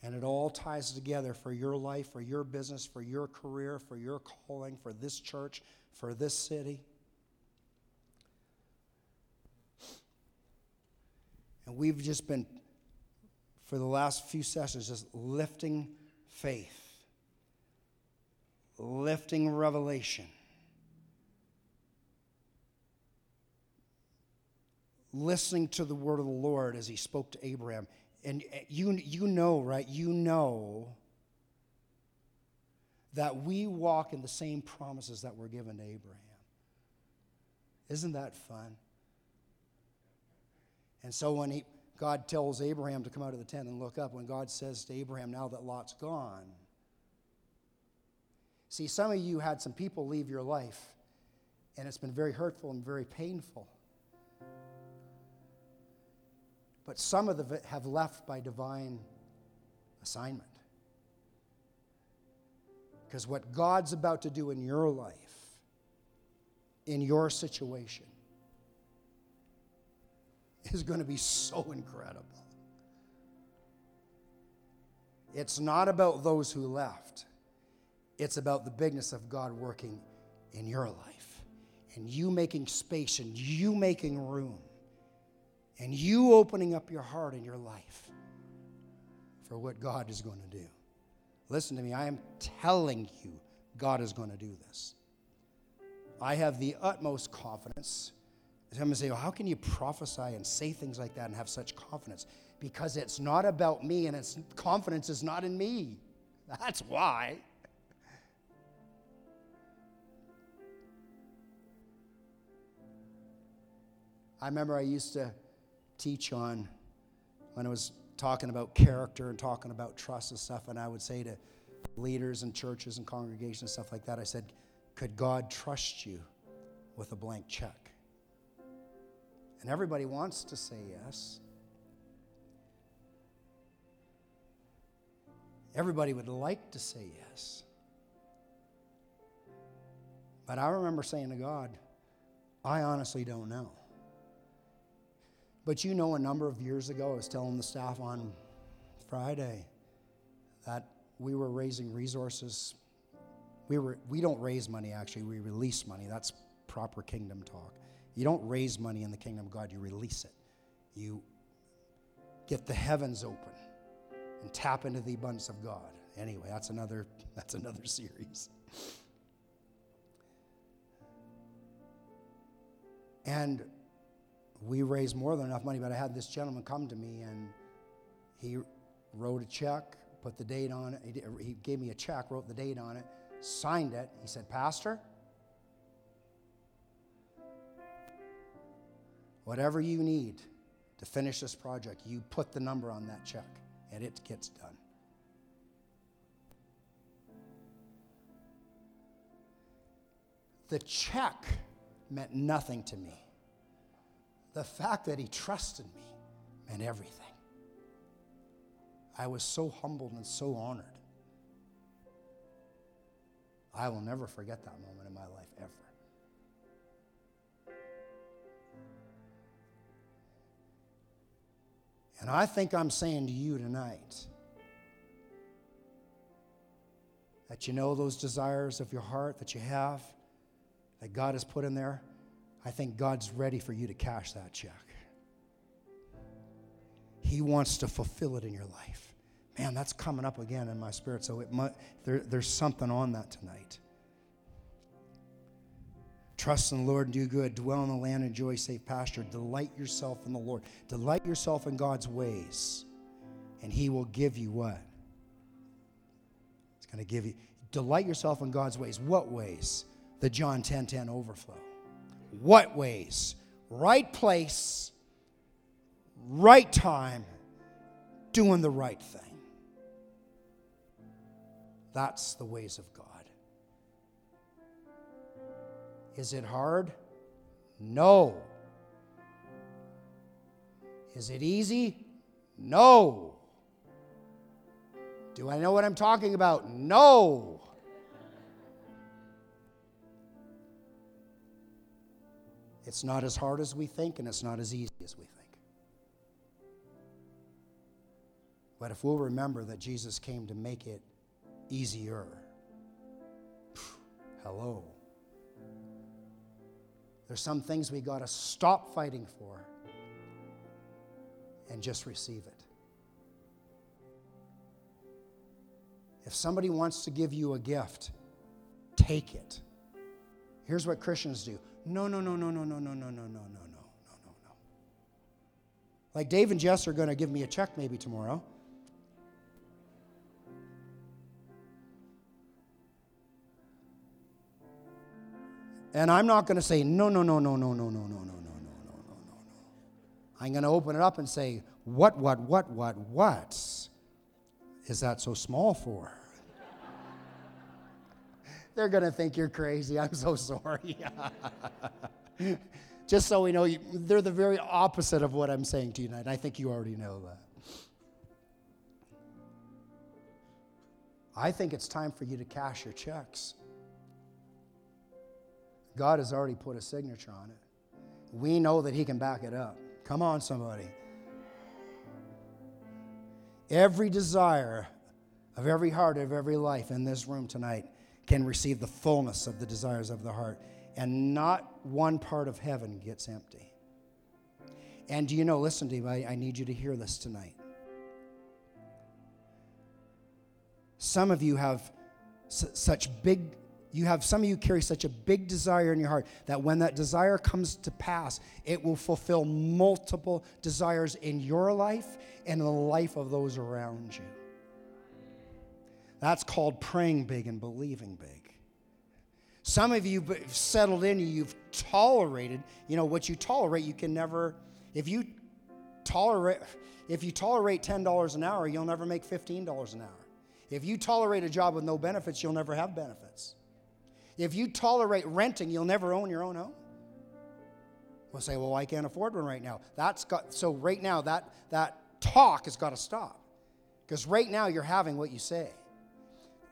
And it all ties together for your life, for your business, for your career, for your calling, for this church, for this city. And we've just been, for the last few sessions, just lifting faith, lifting revelation, listening to the word of the Lord as He spoke to Abraham. And you know, right? You know that we walk in the same promises that were given to Abraham. Isn't that fun? And so when God tells Abraham to come out of the tent and look up, when God says to Abraham, now that Lot's gone. See, some of you had some people leave your life, and it's been very hurtful and very painful. But some of them have left by divine assignment. Because what God's about to do in your life, in your situation, is going to be so incredible. It's not about those who left. It's about the bigness of God working in your life, and you making space, and you making room, and you opening up your heart and your life for what God is going to do. Listen to me. I am telling you, God is going to do this. I have the utmost confidence. I'm going to say, well, how can you prophesy and say things like that and have such confidence? Because it's not about me, and its confidence is not in me. That's why. I remember I used to teach on, when I was talking about character and talking about trust and stuff, and I would say to leaders and churches and congregations and stuff like that, I said, could God trust you with a blank check? And everybody wants to say yes. Everybody would like to say yes. But I remember saying to God, I honestly don't know. But you know, a number of years ago, I was telling the staff on Friday that we were raising resources. We don't raise money, actually. We release money. That's proper kingdom talk. You don't raise money in the kingdom of God. You release it. You get the heavens open and tap into the abundance of God. Anyway, that's another series. And we raised more than enough money, but I had this gentleman come to me, and he wrote a check, put the date on it. He gave me a check, wrote the date on it, signed it. He said, Pastor, whatever you need to finish this project, you put the number on that check, and it gets done. The check meant nothing to me. The fact that he trusted me meant everything. I was so humbled and so honored. I will never forget that moment in my life, ever. And I think I'm saying to you tonight that you know those desires of your heart that you have, that God has put in there. I think God's ready for you to cash that check. He wants to fulfill it in your life. Man, that's coming up again in my spirit, so it might, there's something on that tonight. Trust in the Lord and do good. Dwell in the land, enjoy safe pasture. Delight yourself in the Lord. Delight yourself in God's ways, and He will give you what? He's going to give you. Delight yourself in God's ways. What ways? The John 10:10 overflow. What ways? Right place, right time, doing the right thing. That's the ways of God. Is it hard? No. Is it easy? No. Do I know what I'm talking about? No. It's not as hard as we think, and it's not as easy as we think. But if we'll remember that Jesus came to make it easier. Hello. There's some things we got to stop fighting for and just receive it. If somebody wants to give you a gift, take it. Here's what Christians do. No. Like Dave and Jess are going to give me a check maybe tomorrow. And I'm not going to say, no. I'm going to open it up and say, what is that so small for? They're going to think you're crazy. I'm so sorry. Just so we know, they're the very opposite of what I'm saying to you tonight. I think you already know that. I think it's time for you to cash your checks. God has already put a signature on it. We know that He can back it up. Come on, somebody. Every desire of every heart, of every life in this room tonight can receive the fullness of the desires of the heart, and not one part of heaven gets empty. And do you know, listen, Dave, I need you to hear this tonight. Some of you have some of you carry such a big desire in your heart that when that desire comes to pass, it will fulfill multiple desires in your life and in the life of those around you. That's called praying big and believing big. Some of you have settled in, you've tolerated, what you tolerate, you can never, if you tolerate $10 an hour, you'll never make $15 an hour. If you tolerate a job with no benefits, you'll never have benefits. If you tolerate renting, you'll never own your own home. We'll say, I can't afford one right now. Right now, that talk has got to stop. Because right now, you're having what you say.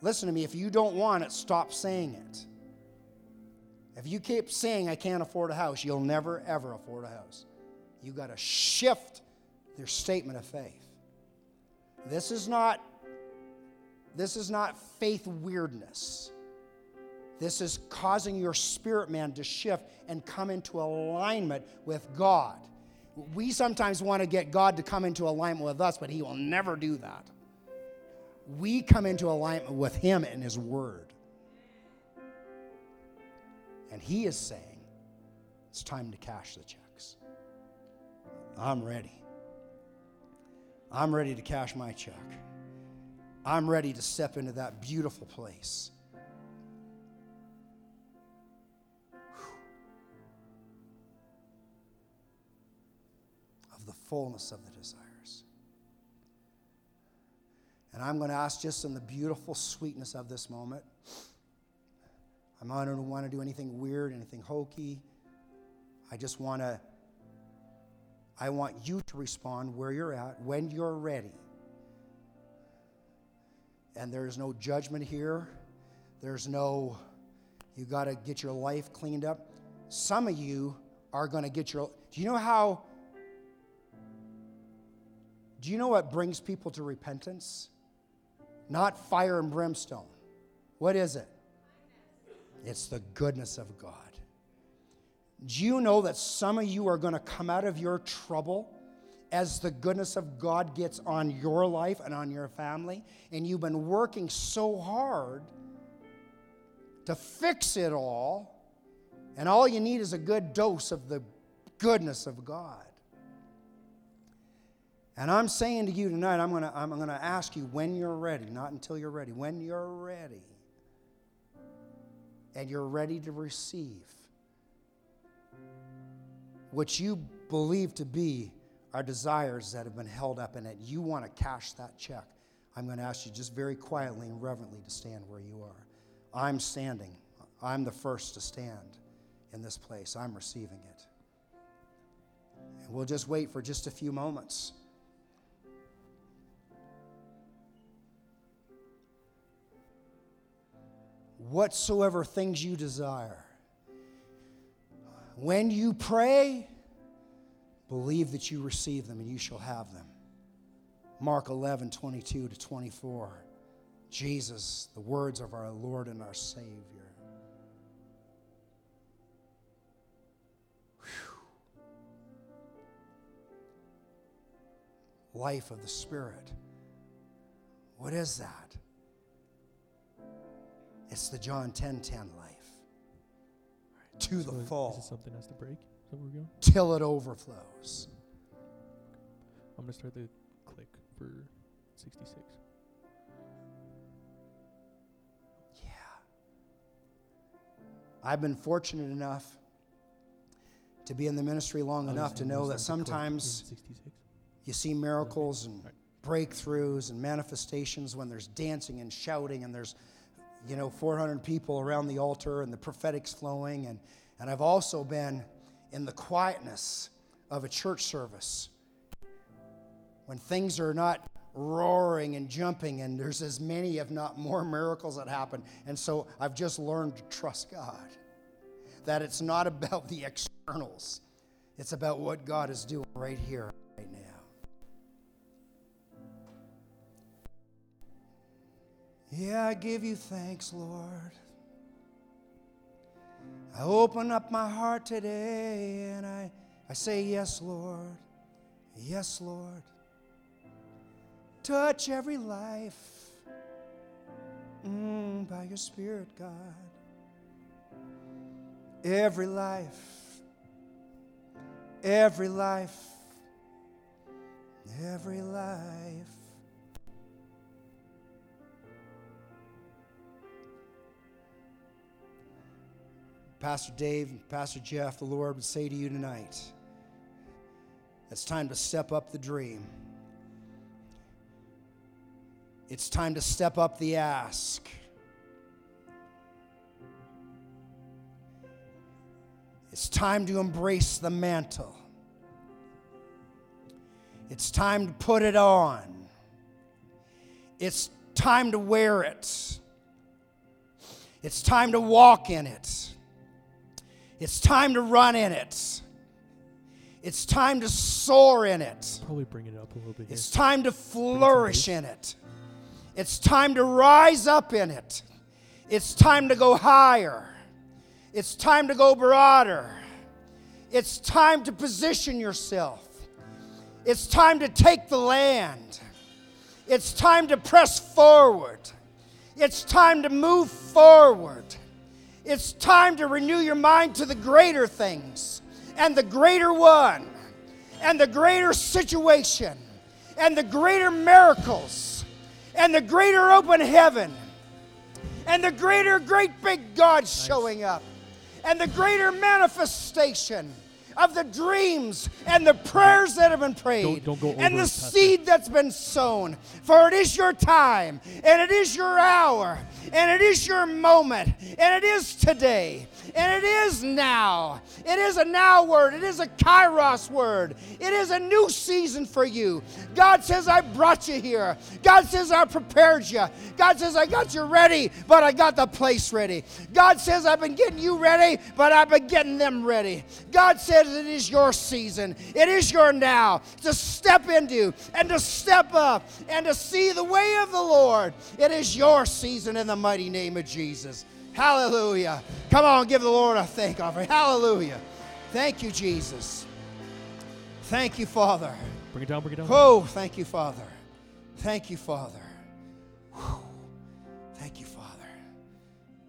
Listen to me, if you don't want it, stop saying it. If you keep saying, I can't afford a house, you'll never, ever afford a house. You got to shift your statement of faith. This is not faith weirdness. This is causing your spirit man to shift and come into alignment with God. We sometimes want to get God to come into alignment with us, but He will never do that. We come into alignment with Him and His Word. And He is saying, it's time to cash the checks. I'm ready. I'm ready to cash my check. I'm ready to step into that beautiful place. The fullness of the desires. And I'm going to ask, just in the beautiful sweetness of this moment, I don't want to do anything weird, anything hokey. I want you to respond where you're at, when you're ready. And there is no judgment here. There's no, you got to get your life cleaned up. Some of you are going to do you know what brings people to repentance? Not fire and brimstone. What is it? It's the goodness of God. Do you know that some of you are going to come out of your trouble as the goodness of God gets on your life and on your family, and you've been working so hard to fix it all, and all you need is a good dose of the goodness of God. And I'm saying to you tonight, I'm gonna ask you when you're ready, not until you're ready, when you're ready, and you're ready to receive what you believe to be our desires that have been held up in it. You want to cash that check. I'm going to ask you just very quietly and reverently to stand where you are. I'm standing. I'm the first to stand in this place. I'm receiving it. And we'll just wait for just a few moments. Whatsoever things you desire, when you pray, believe that you receive them and you shall have them. Mark 11:22-24. Jesus, the words of our Lord and our Savior. Whew. Life of the Spirit. What is that? It's the John 10:10 life. To the full. Is it something has to break? Is that where we're going? Till it overflows. I'm going to start the click for 66. Yeah. I've been fortunate enough to be in the ministry long enough to know that sometimes you see miracles and breakthroughs and manifestations when there's dancing and shouting and there's 400 people around the altar and the prophetic's flowing. And I've also been in the quietness of a church service when things are not roaring and jumping and there's as many, if not more, miracles that happen. And so I've just learned to trust God, that it's not about the externals. It's about what God is doing right here, right now. Yeah, I give you thanks, Lord. I open up my heart today and I say, yes, Lord. Yes, Lord. Touch every life by your Spirit, God. Every life. Every life. Every life. Pastor Dave and Pastor Jeff, the Lord would say to you tonight, it's time to step up the dream. It's time to step up the ask. It's time to embrace the mantle. It's time to put it on. It's time to wear it. It's time to walk in it. It's time to run in it. It's time to soar in it. Probably bring it up a little bit. It's time to flourish in it. It's time to rise up in it. It's time to go higher. It's time to go broader. It's time to position yourself. It's time to take the land. It's time to press forward. It's time to move forward. It's time to renew your mind to the greater things and the greater one and the greater situation and the greater miracles and the greater open heaven and the greater great big God showing up and the greater manifestation of the dreams and the prayers that have been prayed and the seed that's been sown. For it is your time, and it is your hour, and it is your moment, and it is today, and it is now. It is a now word. It is a kairos word. It is a new season for you. God says, I brought you here. God says, I prepared you. God says, I got you ready, but I got the place ready. God says, I've been getting you ready, but I've been getting them ready. God says, it is your season. It is your now to step into and to step up and to see the way of the Lord. It is your season in the mighty name of Jesus. Hallelujah. Come on, give the Lord a thank offering. Hallelujah. Thank you, Jesus. Thank you, Father. Bring it down, bring it down. Oh, thank you, Father. Thank you, Father. Whew. Thank you, Father.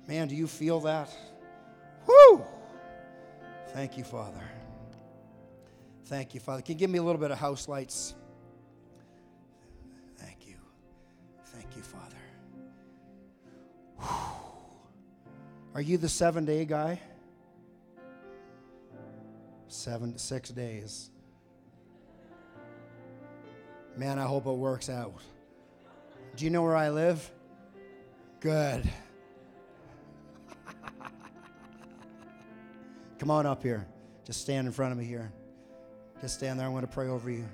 Man, do you feel that? Whew. Thank you, Father. Thank you, Father. Can you give me a little bit of house lights? Thank you. Thank you, Father. Whew. Are you the 7-day guy? 6 days. Man, I hope it works out. Do you know where I live? Good. Come on up here. Just stand in front of me here. Just stand there. I'm going to pray over you.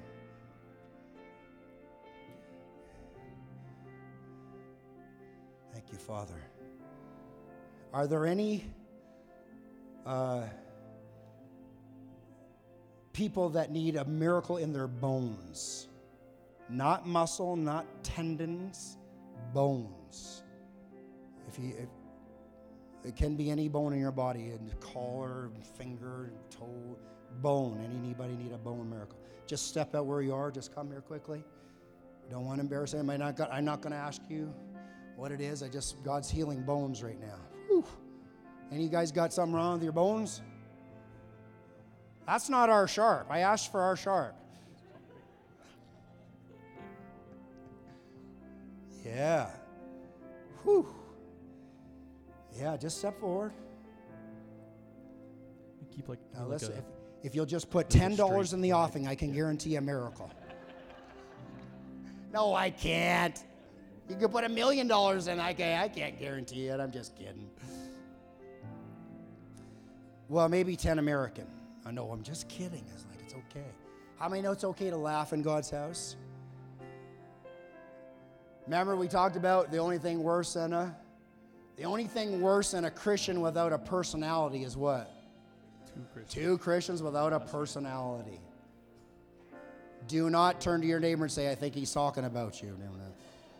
Thank you, Father. Are there any people that need a miracle in their bones? Not muscle, not tendons, bones. If it can be any bone in your body, and collar, finger, toe, bone. Anybody need a bone miracle? Just step out where you are. Just come here quickly. Don't want to embarrass anybody. I'm not going to ask you what it is. God's healing bones right now. Whew. Any guys got something wrong with your bones? That's not our sharp. I asked for our sharp. Yeah. Whew. Yeah, just step forward. Keep like now. Listen, if you'll just put $10 in the offering, I can guarantee a miracle. No, I can't. You could put $1 million in. I can't guarantee it. I'm just kidding. Well, maybe 10 American. I know. I'm just kidding. It's like it's okay. How many know it's okay to laugh in God's house? Remember, we talked about the only thing worse than a Christian without a personality is what? Two Christians without a personality. Do not turn to your neighbor and say, I think he's talking about you. No.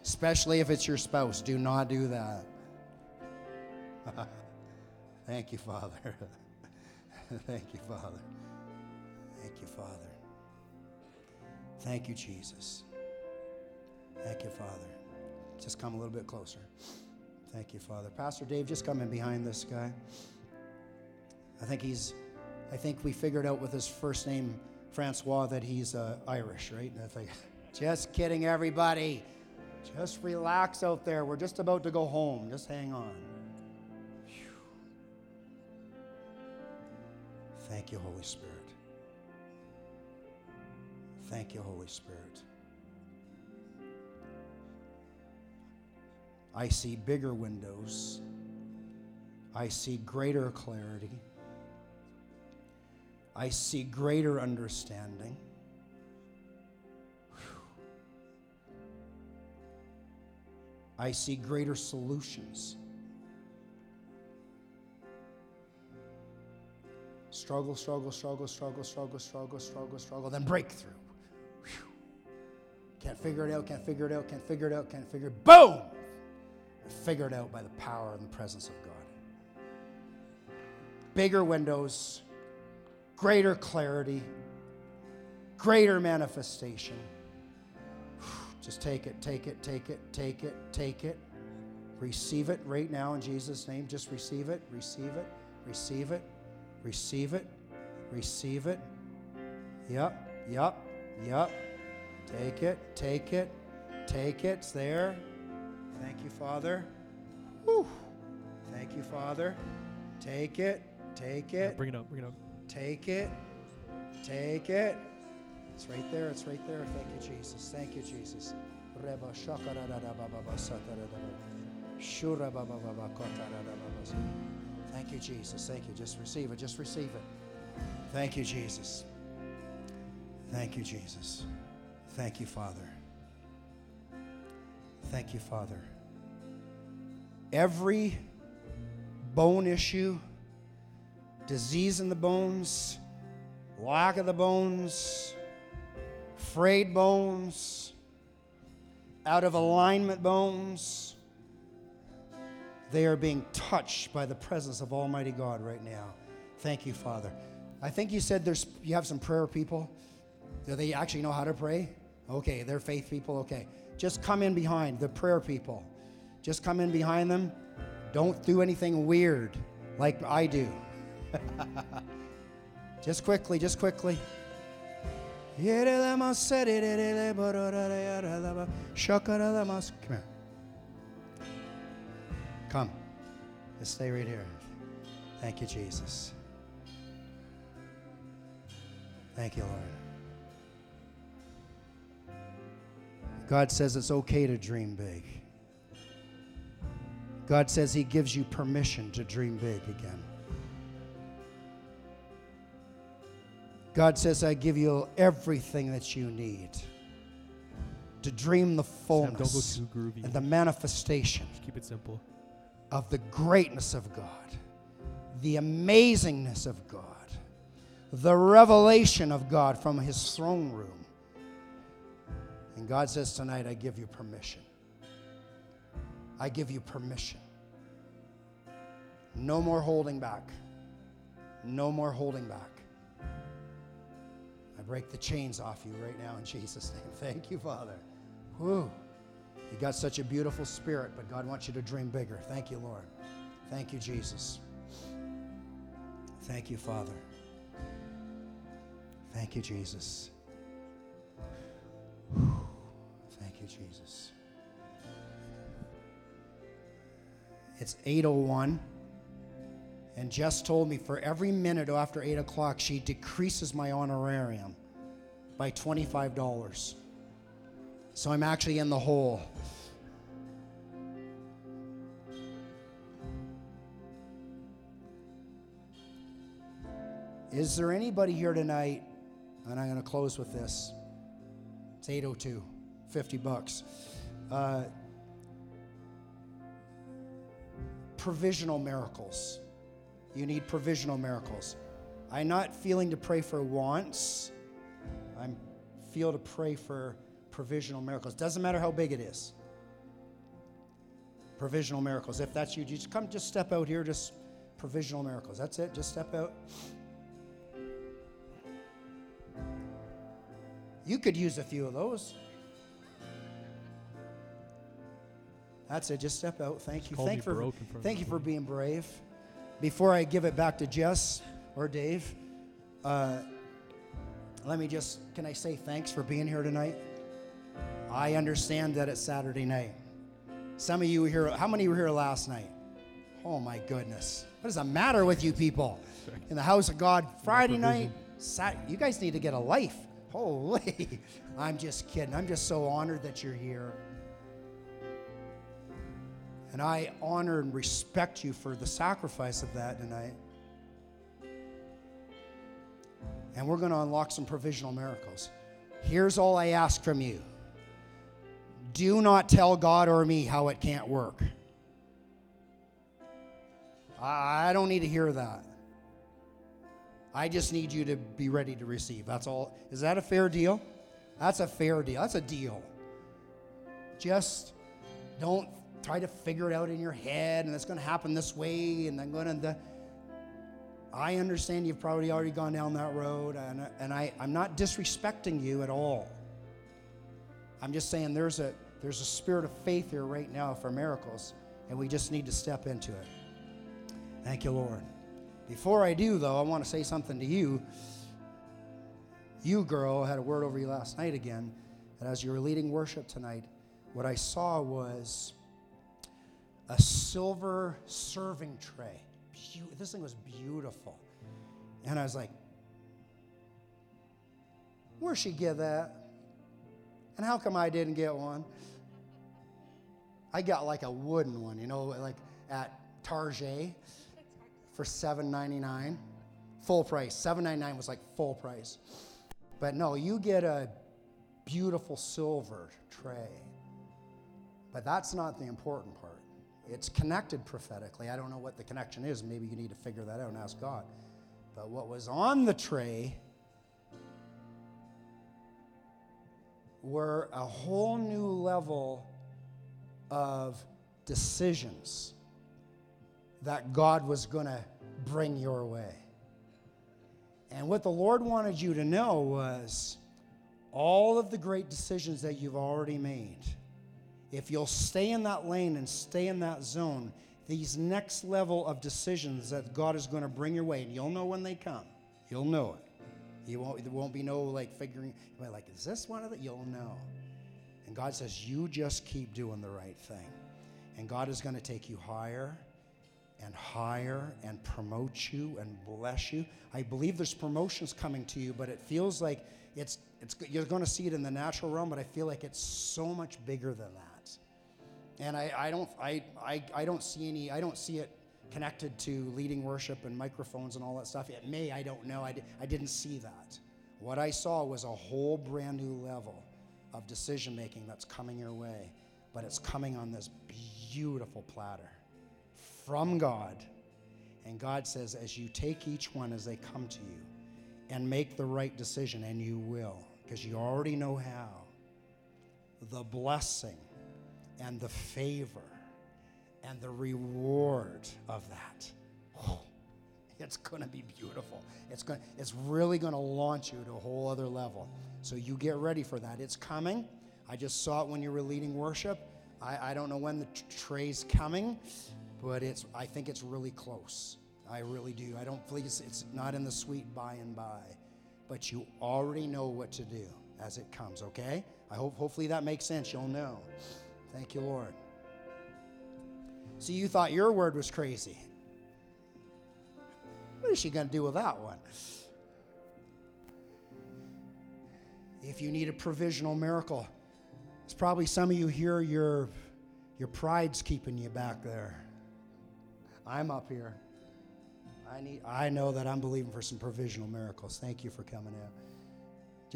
Especially if it's your spouse. Do not do that. Thank you, Father. Thank you, Father. Thank you, Father. Thank you, Jesus. Thank you, Father. Just come a little bit closer. Thank you, Father. Pastor Dave, just come in behind this guy. I think we figured out with his first name, Francois, that he's Irish, right? And I think, just kidding, everybody. Just relax out there. We're just about to go home. Just hang on. Whew. Thank you, Holy Spirit. Thank you, Holy Spirit. I see bigger windows. I see greater clarity. I see greater understanding. Whew. I see greater solutions. Struggle, struggle, struggle, struggle, struggle, struggle, struggle, struggle, then breakthrough. Whew. Can't figure it out, can't figure it out, can't figure it out, can't figure it out. Boom! Figured out by the power and the presence of God. Bigger windows, greater clarity, greater manifestation. Just take it, take it, take it, take it, take it. Receive it right now in Jesus' name. Just receive it, receive it, receive it, receive it, receive it. Yep, yep, yep. Take it, take it, take it. It's there. Thank you, Father. Whew. Thank you, Father. Take it. Take it. Yeah, bring it up. Bring it up. Take it. Take it. It's right there. It's right there. Thank you, Jesus. Thank you, Jesus. Thank you, Jesus. Thank you. Just receive it. Just receive it. Thank you, Jesus. Thank you, Jesus. Thank you, Father. Thank you, Father. Every bone issue, disease in the bones, lack of the bones, frayed bones, out of alignment bones, they are being touched by the presence of Almighty God right now. Thank you, Father. I think you said you have some prayer people. Do they actually know how to pray? Okay, they're faith people, okay. Just come in behind the prayer people. Just come in behind them. Don't do anything weird like I do. Just quickly. Come here. Come. Just stay right here. Thank you, Jesus. Thank you, Lord. God says it's okay to dream big. God says He gives you permission to dream big again. God says, I give you everything that you need to dream the fullness and the manifestation of the greatness of God, the amazingness of God, the revelation of God from His throne room. And God says tonight, I give you permission. I give you permission. No more holding back. No more holding back. I break the chains off you right now in Jesus' name. Thank you, Father. Whew. You got such a beautiful spirit, but God wants you to dream bigger. Thank you, Lord. Thank you, Jesus. Thank you, Father. Thank you, Jesus. Whew. Thank you, Jesus. It's 8:01. And Jess told me for every minute after 8 o'clock, she decreases my honorarium by $25. So I'm actually in the hole. Is there anybody here tonight, and I'm going to close with this. It's 8:02, $50. Provisional miracles. You need provisional miracles. I'm not feeling to pray for wants. I feel to pray for provisional miracles. Doesn't matter how big it is. Provisional miracles. If that's you, just come, just step out here, just provisional miracles. That's it, just step out. You could use a few of those. That's it, just step out. Thank you. Thank you for being brave. Before I give it back to Jess or Dave, can I say thanks for being here tonight? I understand that it's Saturday night. Some of you were here, how many were here last night? Oh my goodness. What is the matter with you people? In the house of God, Friday night, you guys need to get a life. Holy, I'm just kidding. I'm just so honored that you're here. And I honor and respect you for the sacrifice of that tonight. And we're going to unlock some provisional miracles. Here's all I ask from you. Do not tell God or me how it can't work. I don't need to hear that. I just need you to be ready to receive. That's all. Is that a fair deal? That's a fair deal. That's a deal. Just don't try to figure it out in your head, and it's going to happen this way, and I'm going to... I understand you've probably already gone down that road, and I'm not disrespecting you at all. I'm just saying there's a spirit of faith here right now for miracles, and we just need to step into it. Thank you, Lord. Before I do, though, I want to say something to you. You, girl, had a word over you last night again, and as you were leading worship tonight, what I saw was a silver serving tray. This thing was beautiful. And I was like, where'd she get that? And how come I didn't get one? I got like a wooden one, you know, like at Target for $7.99. Full price. $7.99 was like full price. But no, you get a beautiful silver tray. But that's not the important part. It's connected prophetically. I don't know what the connection is. Maybe you need to figure that out and ask God. But what was on the tray were a whole new level of decisions that God was going to bring your way. And what the Lord wanted you to know was all of the great decisions that you've already made, if you'll stay in that lane and stay in that zone, these next level of decisions that God is going to bring your way, and you'll know when they come. You'll know it. There won't be no like figuring, like, is this one of the, you'll know. And God says, you just keep doing the right thing. And God is going to take you higher and higher and promote you and bless you. I believe there's promotions coming to you, but it feels like it's you're going to see it in the natural realm, but I feel like it's so much bigger than that. And I don't see it connected to leading worship and microphones and all that stuff. It may, I don't know. I didn't see that. What I saw was a whole brand new level of decision making that's coming your way, but it's coming on this beautiful platter from God. And God says, as you take each one as they come to you and make the right decision, and you will, because you already know how, the blessing and the favor and the reward of that, oh, it's going to be beautiful. It's really going to launch you to a whole other level. So you get ready for that. It's coming. I just saw it when you were leading worship. I don't know when the tray's coming, but I think it's really close. I really do. I don't believe it's not in the sweet by and by, but you already know what to do as it comes, okay? I hopefully that makes sense. You'll know. Thank you, Lord. See, you thought your word was crazy. What is she going to do with that one? If you need a provisional miracle, it's probably some of you here, your pride's keeping you back there. I'm up here. I know that I'm believing for some provisional miracles. Thank you for coming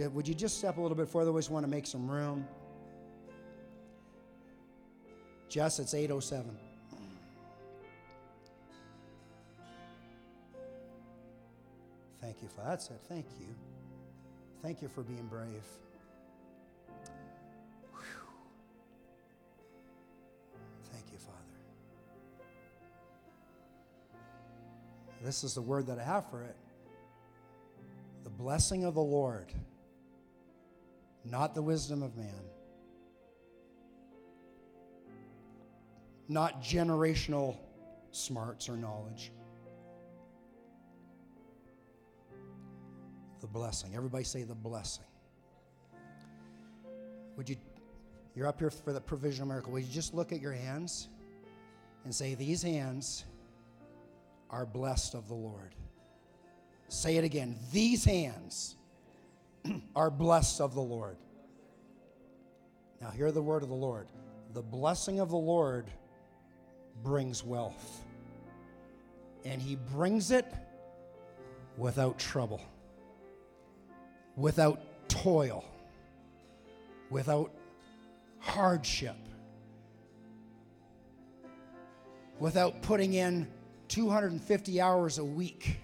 out. Would you just step a little bit further? We just want to make some room. Jess, it's 8:07. Thank you for that. That's it. Thank you. Thank you for being brave. Whew. Thank you, Father. This is the word that I have for it. The blessing of the Lord, not the wisdom of man, not generational smarts or knowledge. The blessing. Everybody say the blessing. You're up here for the provisional miracle. Would you just look at your hands and say, these hands are blessed of the Lord. Say it again. These hands are blessed of the Lord. Now hear the word of the Lord. The blessing of the Lord brings wealth, and he brings it without trouble, without toil, without hardship, without putting in 250 hours a week.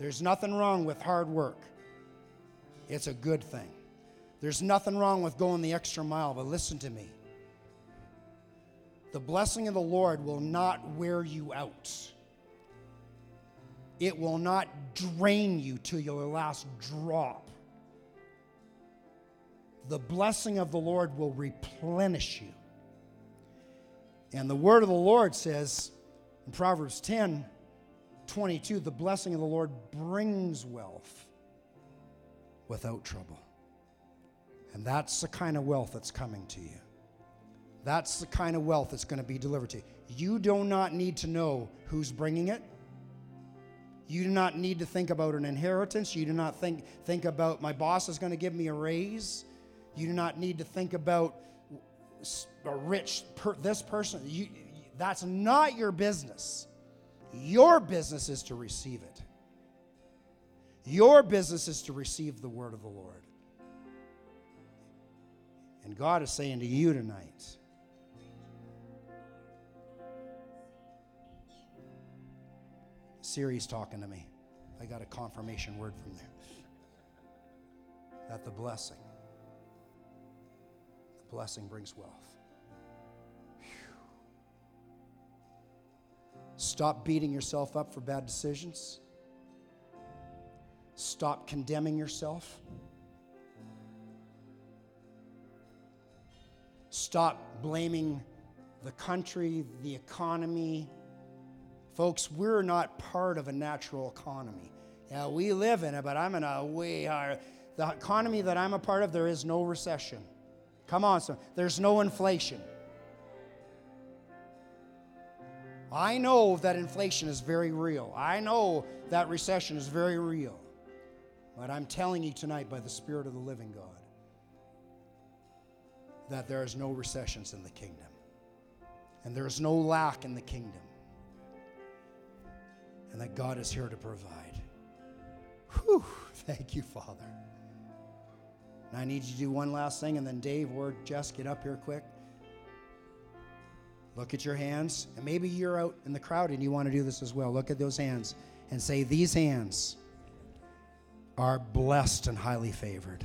There's nothing wrong with hard work. It's a good thing. There's nothing wrong with going the extra mile, but listen to me. The blessing of the Lord will not wear you out. It will not drain you to your last drop. The blessing of the Lord will replenish you. And the word of the Lord says in Proverbs 10:22, the blessing of the Lord brings wealth without trouble. And that's the kind of wealth that's coming to you. That's the kind of wealth that's going to be delivered to you. You do not need to know who's bringing it. You do not need to think about an inheritance. You do not think about my boss is going to give me a raise. You do not need to think about a rich this person. That's not your business. Your business is to receive it. Your business is to receive the word of the Lord. And God is saying to you tonight, Siri's talking to me. I got a confirmation word from there. That the blessing brings wealth. Whew. Stop beating yourself up for bad decisions. Stop condemning yourself. Stop blaming the country, the economy. Folks, we're not part of a natural economy. Yeah, we live in it, but I'm in a way higher. The economy that I'm a part of, there is no recession. Come on, son. There's no inflation. I know that inflation is very real. I know that recession is very real. But I'm telling you tonight by the Spirit of the living God that there is no recessions in the kingdom. And there is no lack in the kingdom. And that God is here to provide. Whew, thank you, Father. And I need you to do one last thing, and then Dave or Jess, get up here quick. Look at your hands, and maybe you're out in the crowd and you want to do this as well. Look at those hands and say, these hands are blessed and highly favored.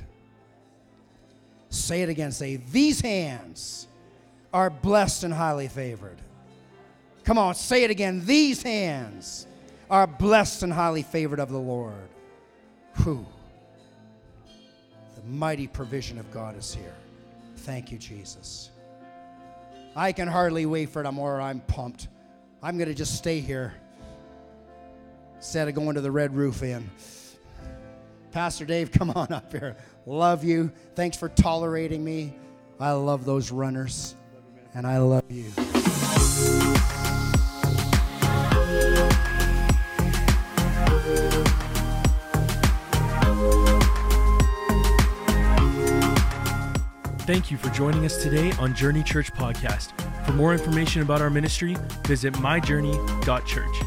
Say it again. Say, these hands are blessed and highly favored. Come on, say it again. These hands are blessed and highly favored of the Lord. Whew. The mighty provision of God is here. Thank you, Jesus. I can hardly wait for tomorrow. I'm pumped. I'm going to just stay here instead of going to the Red Roof Inn. Pastor Dave, come on up here. Love you. Thanks for tolerating me. I love those runners, and I love you. Thank you for joining us today on Journey Church Podcast. For more information about our ministry, visit myjourney.church.